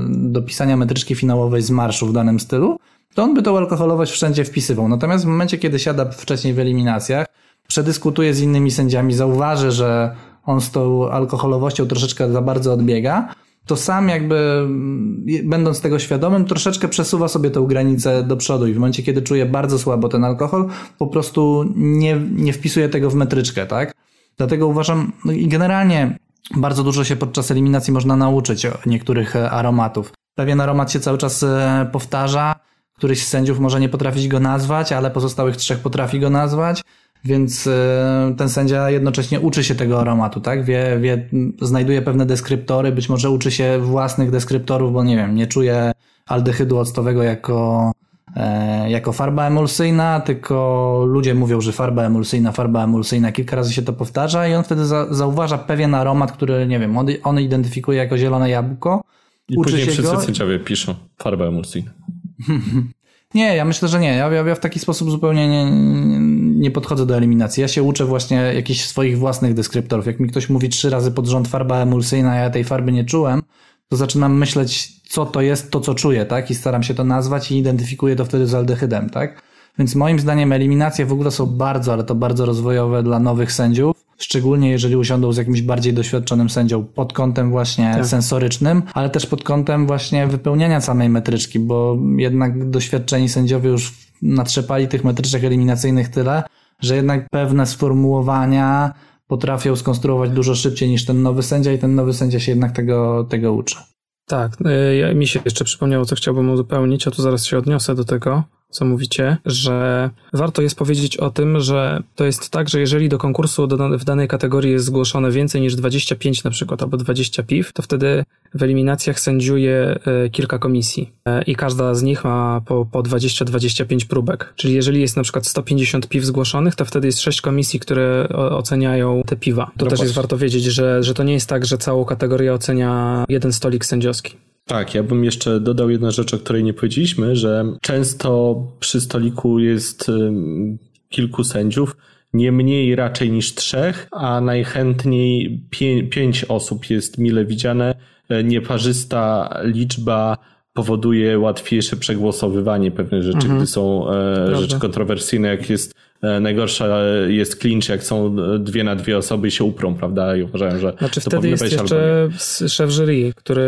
do pisania metryczki finałowej z marszu w danym stylu, to on by tą alkoholowość wszędzie wpisywał. Natomiast w momencie, kiedy siada wcześniej w eliminacjach, przedyskutuje z innymi sędziami, zauważy, że on z tą alkoholowością troszeczkę za bardzo odbiega, to sam jakby, będąc tego świadomym, troszeczkę przesuwa sobie tę granicę do przodu i w momencie, kiedy czuje bardzo słabo ten alkohol, po prostu nie, nie wpisuje tego w metryczkę, tak? Dlatego uważam, no i generalnie bardzo dużo się podczas eliminacji można nauczyć niektórych aromatów. Pewien aromat się cały czas powtarza, któryś z sędziów może nie potrafić go nazwać, ale pozostałych trzech potrafi go nazwać, więc ten sędzia jednocześnie uczy się tego aromatu, tak? Wie, wie, znajduje pewne deskryptory, być może uczy się własnych deskryptorów, bo nie wiem, nie czuje aldehydu octowego jako jako farba emulsyjna, tylko ludzie mówią, że farba emulsyjna, farba emulsyjna, kilka razy się to powtarza i on wtedy za, zauważa pewien aromat, który, nie wiem, on, on identyfikuje jako zielone jabłko. I uczy później się wszyscy go. Sędziowie piszą farba emulsyjna. Nie, ja myślę, że nie. Ja, ja w taki sposób zupełnie nie, nie podchodzę do eliminacji. Ja się uczę właśnie jakichś swoich własnych deskryptorów. Jak mi ktoś mówi trzy razy pod rząd farba emulsyjna, ja tej farby nie czułem, to zaczynam myśleć, co to jest to, co czuję, tak? I staram się to nazwać i identyfikuję to wtedy z aldehydem, tak? Więc moim zdaniem eliminacje w ogóle są bardzo, ale to bardzo rozwojowe dla nowych sędziów, szczególnie jeżeli usiądą z jakimś bardziej doświadczonym sędzią pod kątem właśnie tak. sensorycznym, ale też pod kątem właśnie wypełniania samej metryczki, bo jednak doświadczeni sędziowie już natrzepali tych metryczek eliminacyjnych tyle, że jednak pewne sformułowania potrafią skonstruować dużo szybciej niż ten nowy sędzia i ten nowy sędzia się jednak tego, tego uczy. Tak, ja, mi się jeszcze przypomniało, co chciałbym uzupełnić, a tu zaraz się odniosę do tego, co mówicie, że warto jest powiedzieć o tym, że to jest tak, że jeżeli do konkursu w danej kategorii jest zgłoszone więcej niż dwadzieścia pięć na przykład, albo dwadzieścia piw, to wtedy w eliminacjach sędziuje kilka komisji i każda z nich ma po, po dwadzieścia do dwudziestu pięciu próbek. Czyli jeżeli jest na przykład sto pięćdziesiąt piw zgłoszonych, to wtedy jest sześć komisji, które oceniają te piwa. To no też właśnie. Jest warto wiedzieć, że, że to nie jest tak, że całą kategorię ocenia jeden stolik sędziowski. Tak, ja bym jeszcze dodał jedną rzecz, o której nie powiedzieliśmy, że często przy stoliku jest kilku sędziów, nie mniej raczej niż trzech, a najchętniej pię- pięć osób jest mile widziane. Nieparzysta liczba powoduje łatwiejsze przegłosowywanie pewnych rzeczy, mhm. gdy są e, rzeczy kontrowersyjne, jak jest e, najgorsza jest clinch, jak są dwie na dwie osoby i się uprą, prawda? I uważałem, że znaczy to wtedy jest jeszcze szef jury, który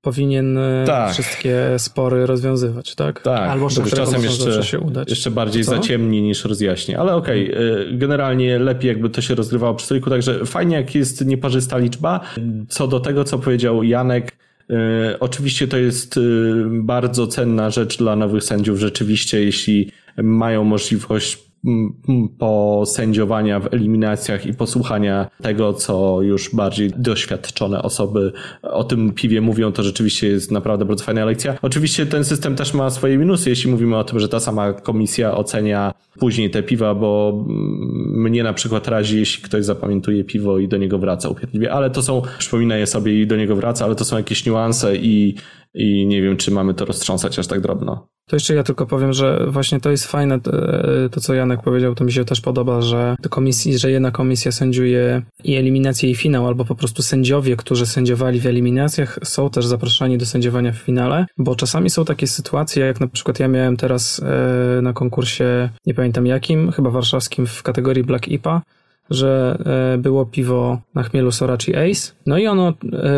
powinien tak. wszystkie spory rozwiązywać, tak? Tak, albo szef czasem jeszcze, się udać. jeszcze bardziej Co? zaciemni niż rozjaśni, ale okej, okay, generalnie lepiej jakby to się rozgrywało przy stoliku, także fajnie jak jest nieparzysta liczba. Co do tego, co powiedział Janek, oczywiście to jest bardzo cenna rzecz dla nowych sędziów. Rzeczywiście, jeśli mają możliwość posędziowania w eliminacjach i posłuchania tego, co już bardziej doświadczone osoby o tym piwie mówią, to rzeczywiście jest naprawdę bardzo fajna lekcja. Oczywiście ten system też ma swoje minusy, jeśli mówimy o tym, że ta sama komisja ocenia później te piwa, bo mnie na przykład razi, jeśli ktoś zapamiętuje piwo i do niego wraca upierdliwie, ale to są, przypominam je sobie i do niego wraca, ale to są jakieś niuanse i I nie wiem, czy mamy to roztrząsać aż tak drobno. To jeszcze ja tylko powiem, że właśnie to jest fajne, to co Janek powiedział, to mi się też podoba, że, komisji, że jedna komisja sędziuje i eliminację i finał, albo po prostu sędziowie, którzy sędziowali w eliminacjach, są też zapraszani do sędziowania w finale, bo czasami są takie sytuacje, jak na przykład ja miałem teraz na konkursie, nie pamiętam jakim, chyba warszawskim, w kategorii Black I P A, że było piwo na chmielu Sorachi Ace, no i ono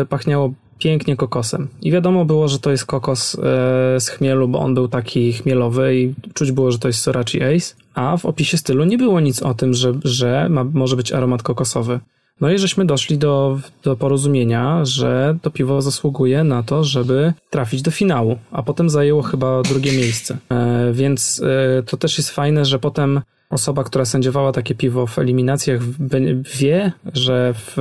pachniało pięknie kokosem. I wiadomo było, że to jest kokos e, z chmielu, bo on był taki chmielowy i czuć było, że to jest Sorachi Ace, a w opisie stylu nie było nic o tym, że, że ma, może być aromat kokosowy. No i żeśmy doszli do, do porozumienia, że to piwo zasługuje na to, żeby trafić do finału, a potem zajęło chyba drugie miejsce. E, więc e, to też jest fajne, że potem osoba, która sędziowała takie piwo w eliminacjach wie, że w,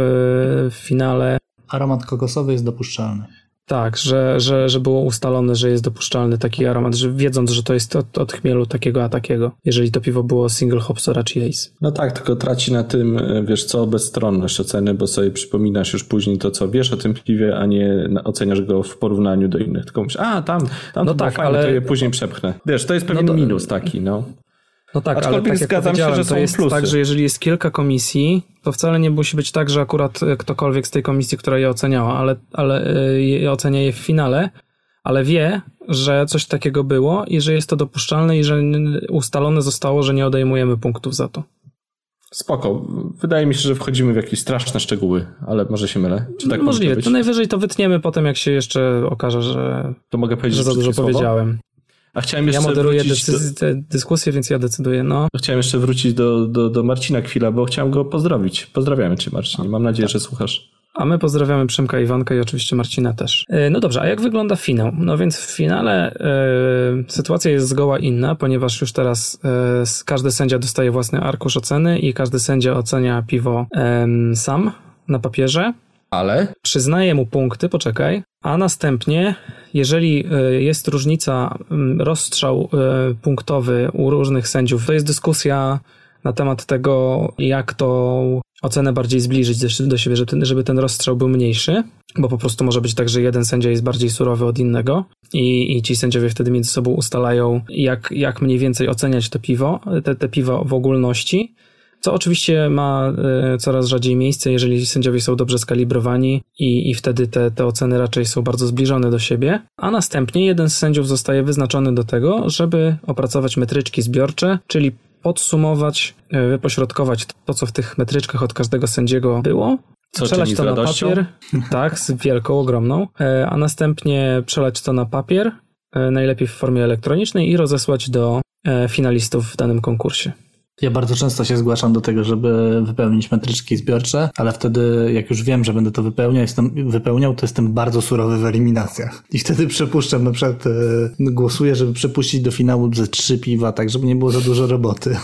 w finale aromat kokosowy jest dopuszczalny. Tak, że, że, że było ustalone, że jest dopuszczalny taki aromat, że wiedząc, że to jest od, od chmielu takiego a takiego, jeżeli to piwo było single hop Sorachi Ace. No tak, tylko traci na tym, wiesz co, bezstronność oceny, bo sobie przypominasz już później to, co wiesz o tym piwie, a nie oceniasz go w porównaniu do innych. Tylko mówisz, a tam, tam no to tak, fajne, ale to je później przepchnę. Wiesz, to jest pewien no to... minus taki, no. No tak, aczkolwiek ale tak jak powiedziałem, się, że to jest plusy. Tak, że jeżeli jest kilka komisji, to wcale nie musi być tak, że akurat ktokolwiek z tej komisji, która je oceniała, ale, ale je ocenia je w finale, ale wie, że coś takiego było i że jest to dopuszczalne i że ustalone zostało, że nie odejmujemy punktów za to. Spoko. Wydaje mi się, że wchodzimy w jakieś straszne szczegóły, ale może się mylę. Czy tak możliwe. Może być? To najwyżej to wytniemy potem, jak się jeszcze okaże, że, to mogę powiedzieć, że za dużo powiedziałem. Słowo? A chciałem jeszcze ja moderuję decyzję, do... dyskusję, więc ja decyduję. No. Chciałem jeszcze wrócić do, do, do Marcina chwilę, bo chciałem go pozdrowić. Pozdrawiamy Cię, Marcin. Mam nadzieję, tak. że słuchasz. A my pozdrawiamy Przemka Iwanka i oczywiście Marcina też. No dobrze, a jak wygląda finał? No więc w finale y, sytuacja jest zgoła inna, ponieważ już teraz y, każdy sędzia dostaje własny arkusz oceny i każdy sędzia ocenia piwo y, sam na papierze. Ale? Przyznaje mu punkty, poczekaj, a następnie, jeżeli jest różnica, rozstrzał punktowy u różnych sędziów, to jest dyskusja na temat tego, jak tą ocenę bardziej zbliżyć do siebie, żeby ten, żeby ten rozstrzał był mniejszy, bo po prostu może być tak, że jeden sędzia jest bardziej surowy od innego i, i ci sędziowie wtedy między sobą ustalają, jak, jak mniej więcej oceniać te piwo, te, te piwo w ogólności, co oczywiście ma coraz rzadziej miejsce, jeżeli sędziowie są dobrze skalibrowani i, i wtedy te, te oceny raczej są bardzo zbliżone do siebie, a następnie jeden z sędziów zostaje wyznaczony do tego, żeby opracować metryczki zbiorcze, czyli podsumować, wypośrodkować to, co w tych metryczkach od każdego sędziego było, co przelać to na papier, tak, z wielką, ogromną, a następnie przelać to na papier, najlepiej w formie elektronicznej i rozesłać do finalistów w danym konkursie. Ja bardzo często się zgłaszam do tego, żeby wypełnić metryczki zbiorcze, ale wtedy jak już wiem, że będę to wypełniał, jestem, wypełniał, to jestem bardzo surowy w eliminacjach. I wtedy przepuszczam, na przykład yy, głosuję, żeby przepuścić do finału ze trzy piwa, tak żeby nie było za dużo roboty.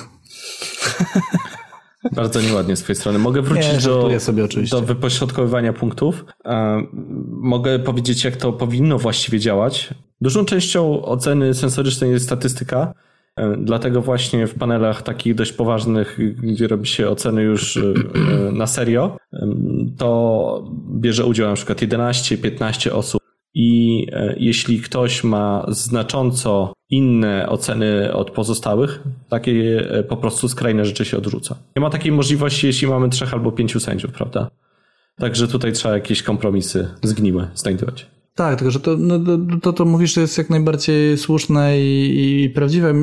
Bardzo nieładnie z twojej strony. Mogę wrócić nie, do, sobie do wypośrodkowywania punktów. Yy, mogę powiedzieć, jak to powinno właściwie działać. Dużą częścią oceny sensorycznej jest statystyka. Dlatego właśnie w panelach takich dość poważnych, gdzie robi się oceny już na serio, to bierze udział na przykład jedenaście piętnaście osób i jeśli ktoś ma znacząco inne oceny od pozostałych, takie po prostu skrajne rzeczy się odrzuca. Nie ma takiej możliwości, jeśli mamy trzech albo pięciu sędziów, prawda? Także tutaj trzeba jakieś kompromisy zgniłe znajdować. Tak, tylko że to, no, to, to mówisz, że jest jak najbardziej słuszne i, i prawdziwe.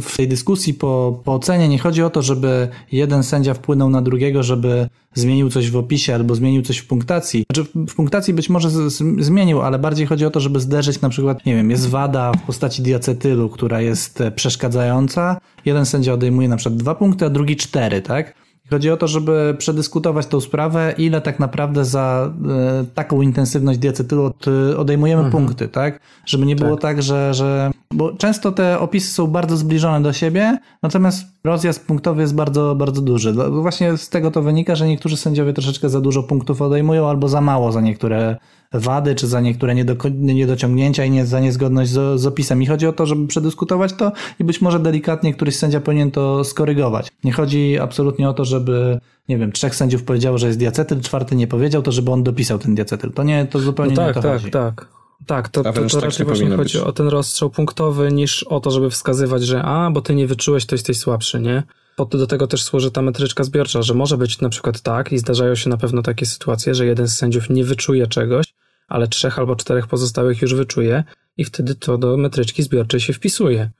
W tej dyskusji po, po ocenie nie chodzi o to, żeby jeden sędzia wpłynął na drugiego, żeby zmienił coś w opisie albo zmienił coś w punktacji. Znaczy w punktacji być może z, z, zmienił, ale bardziej chodzi o to, żeby zderzyć na przykład, nie wiem, jest wada w postaci diacetylu, która jest przeszkadzająca. Jeden sędzia odejmuje na przykład dwa punkty, a drugi cztery, tak? Chodzi o to, żeby przedyskutować tą sprawę, ile tak naprawdę za e, taką intensywność diacetylu od, odejmujemy mhm. punkty, tak? Żeby nie tak. było tak, że, że... Bo często te opisy są bardzo zbliżone do siebie, natomiast rozjazd punktowy jest bardzo, bardzo duży. Właśnie z tego to wynika, że niektórzy sędziowie troszeczkę za dużo punktów odejmują albo za mało za niektóre wady, czy za niektóre niedociągnięcia i nie, za niezgodność z, z opisem. I chodzi o to, żeby przedyskutować to i być może delikatnie któryś sędzia powinien to skorygować. Nie chodzi absolutnie o to, żeby, nie wiem, trzech sędziów powiedziało, że jest diacetyl, czwarty nie powiedział, to żeby on dopisał ten diacetyl. To nie, to zupełnie no tak, nie o to tak, chodzi. Tak, tak. Tak, to, to, to raczej tak właśnie chodzi być. o ten rozstrzał punktowy niż o to, żeby wskazywać, że a, bo ty nie wyczułeś, to jesteś słabszy, nie? Bo do tego też służy ta metryczka zbiorcza, że może być na przykład tak i zdarzają się na pewno takie sytuacje, że jeden z sędziów nie wyczuje czegoś, ale trzech albo czterech pozostałych już wyczuje i wtedy to do metryczki zbiorczej się wpisuje.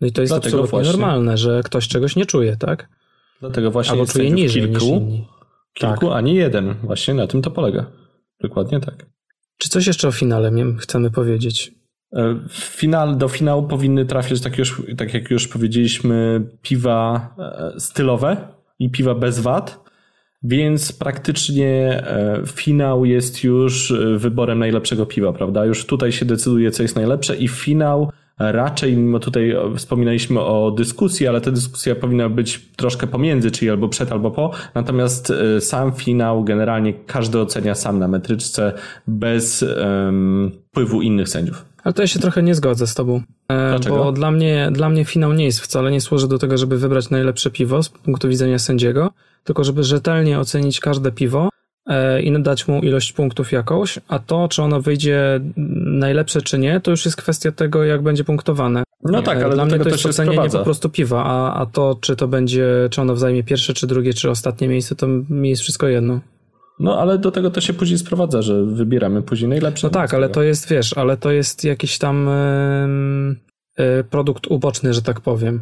No i to jest Dlatego absolutnie właśnie. normalne, że ktoś czegoś nie czuje, tak? Dlatego właśnie albo jest czuje niżej kilku, niż inni. Kilku, tak. a nie jeden. Właśnie na tym to polega. Dokładnie tak. Czy coś jeszcze o finale chcemy powiedzieć? Final, do finału powinny trafiać, tak, już, tak jak już powiedzieliśmy, piwa stylowe i piwa bez wad, więc praktycznie finał jest już wyborem najlepszego piwa, prawda? Już tutaj się decyduje, co jest najlepsze i finał raczej, mimo tutaj wspominaliśmy o dyskusji, ale ta dyskusja powinna być troszkę pomiędzy, czyli albo przed, albo po. Natomiast sam finał generalnie każdy ocenia sam na metryczce bez um, wpływu innych sędziów. Ale to ja się trochę nie zgodzę z tobą. Dlaczego? Bo dla mnie, dla mnie finał nie jest wcale, nie służy do tego, żeby wybrać najlepsze piwo z punktu widzenia sędziego, tylko żeby rzetelnie ocenić każde piwo i nadać mu ilość punktów jakąś, a to, czy ono wyjdzie najlepsze, czy nie, to już jest kwestia tego, jak będzie punktowane. No tak, ale dla mnie to jest ocenienie po prostu piwa, a, a to, czy to będzie, czy ono zajmie pierwsze, czy drugie, czy ostatnie miejsce, to mi jest wszystko jedno. No ale do tego to się później sprowadza, że wybieramy później najlepsze. No tak, ale to jest, wiesz, ale to jest jakiś tam yy, yy, produkt uboczny, że tak powiem.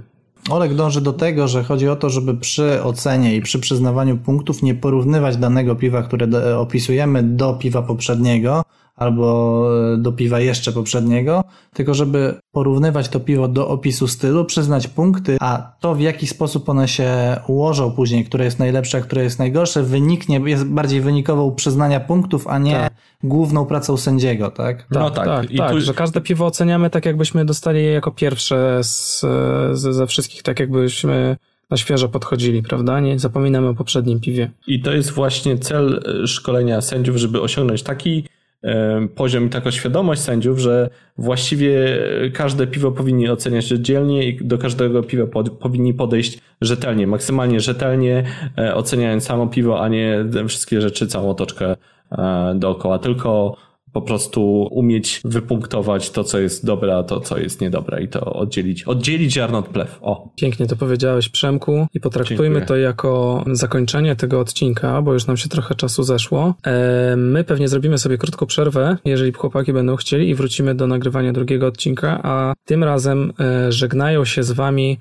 Olek dąży do tego, że chodzi o to, żeby przy ocenie i przy przyznawaniu punktów nie porównywać danego piwa, które opisujemy, do piwa poprzedniego albo do piwa jeszcze poprzedniego, tylko żeby porównywać to piwo do opisu stylu, przyznać punkty, a to, w jaki sposób one się ułożą później, które jest najlepsze, a które jest najgorsze, wyniknie, jest bardziej wynikową przyznania punktów, a nie tak. główną pracą sędziego, tak? No tak, tak, tak, I tak tu... że każde piwo oceniamy tak, jakbyśmy dostali je jako pierwsze z, z, ze wszystkich, tak jakbyśmy na świeżo podchodzili, prawda? Nie zapominamy o poprzednim piwie. I to jest właśnie cel szkolenia sędziów, żeby osiągnąć taki poziom i taka świadomość sędziów, że właściwie każde piwo powinni oceniać oddzielnie i do każdego piwa pod, powinni podejść rzetelnie, maksymalnie rzetelnie, oceniając samo piwo, a nie wszystkie rzeczy, całą otoczkę dookoła, tylko po prostu umieć wypunktować to, co jest dobre, a to, co jest niedobre i to oddzielić. Oddzielić ziarno od plew. O. Pięknie to powiedziałeś, Przemku, i potraktujmy Dziękuję. to jako zakończenie tego odcinka, bo już nam się trochę czasu zeszło. Eee, my pewnie zrobimy sobie krótką przerwę, jeżeli chłopaki będą chcieli, i wrócimy do nagrywania drugiego odcinka, a tym razem e, żegnają się z wami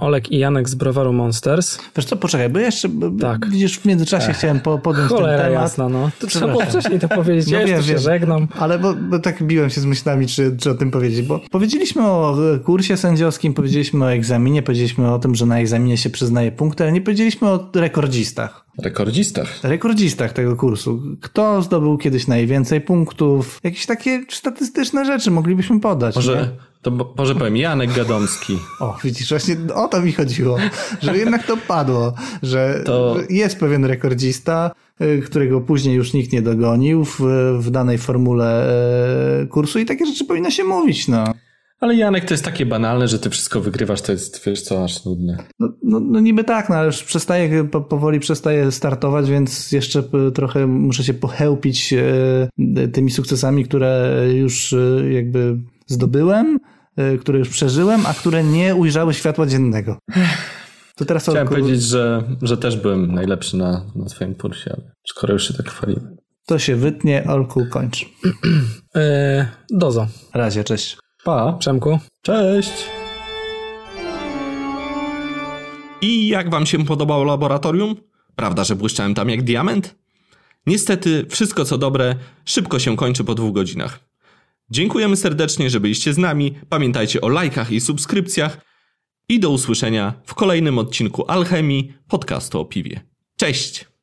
Olek i Janek z Browaru Monsters. Wiesz co, poczekaj, bo ja jeszcze tak. widzisz, w międzyczasie Ech. chciałem po, podjąć Cholera ten temat. Jasna, no. To trzeba było wcześniej to powiedzieć, no ja wiem, już się żegnam. Ale bo, bo tak biłem się z myślami, czy, czy o tym powiedzieć, bo powiedzieliśmy o kursie sędziowskim, powiedzieliśmy o egzaminie, powiedzieliśmy o tym, że na egzaminie się przyznaje punkty, ale nie powiedzieliśmy o rekordzistach. Rekordzistach. Rekordzistach tego kursu. Kto zdobył kiedyś najwięcej punktów? Jakieś takie statystyczne rzeczy moglibyśmy podać. Może... Nie? To może powiem, Janek Gadomski. O, widzisz, właśnie o to mi chodziło, że jednak to padło, że to... jest pewien rekordzista, którego później już nikt nie dogonił w, w danej formule kursu i takie rzeczy powinno się mówić, no. Ale Janek, to jest takie banalne, że ty wszystko wygrywasz, to jest, wiesz co, aż nudne. No, no, no niby tak, no ale już przestaję, po, powoli przestaję startować, więc jeszcze trochę muszę się pochełpić tymi sukcesami, które już jakby zdobyłem, które już przeżyłem, a które nie ujrzały światła dziennego. To teraz Chciałem około... powiedzieć, że, że też byłem najlepszy na, na swoim kursie, ale skoro już się tak chwalimy. To się wytnie, Olku, kończ. e, dozo. Razie, cześć. Pa. Przemku. Cześć. I jak wam się podobało laboratorium? Prawda, że błyszczałem tam jak diament? Niestety wszystko co dobre szybko się kończy po dwóch godzinach. Dziękujemy serdecznie, że byliście z nami. Pamiętajcie o lajkach i subskrypcjach. I do usłyszenia w kolejnym odcinku Alchemii, podcastu o piwie. Cześć!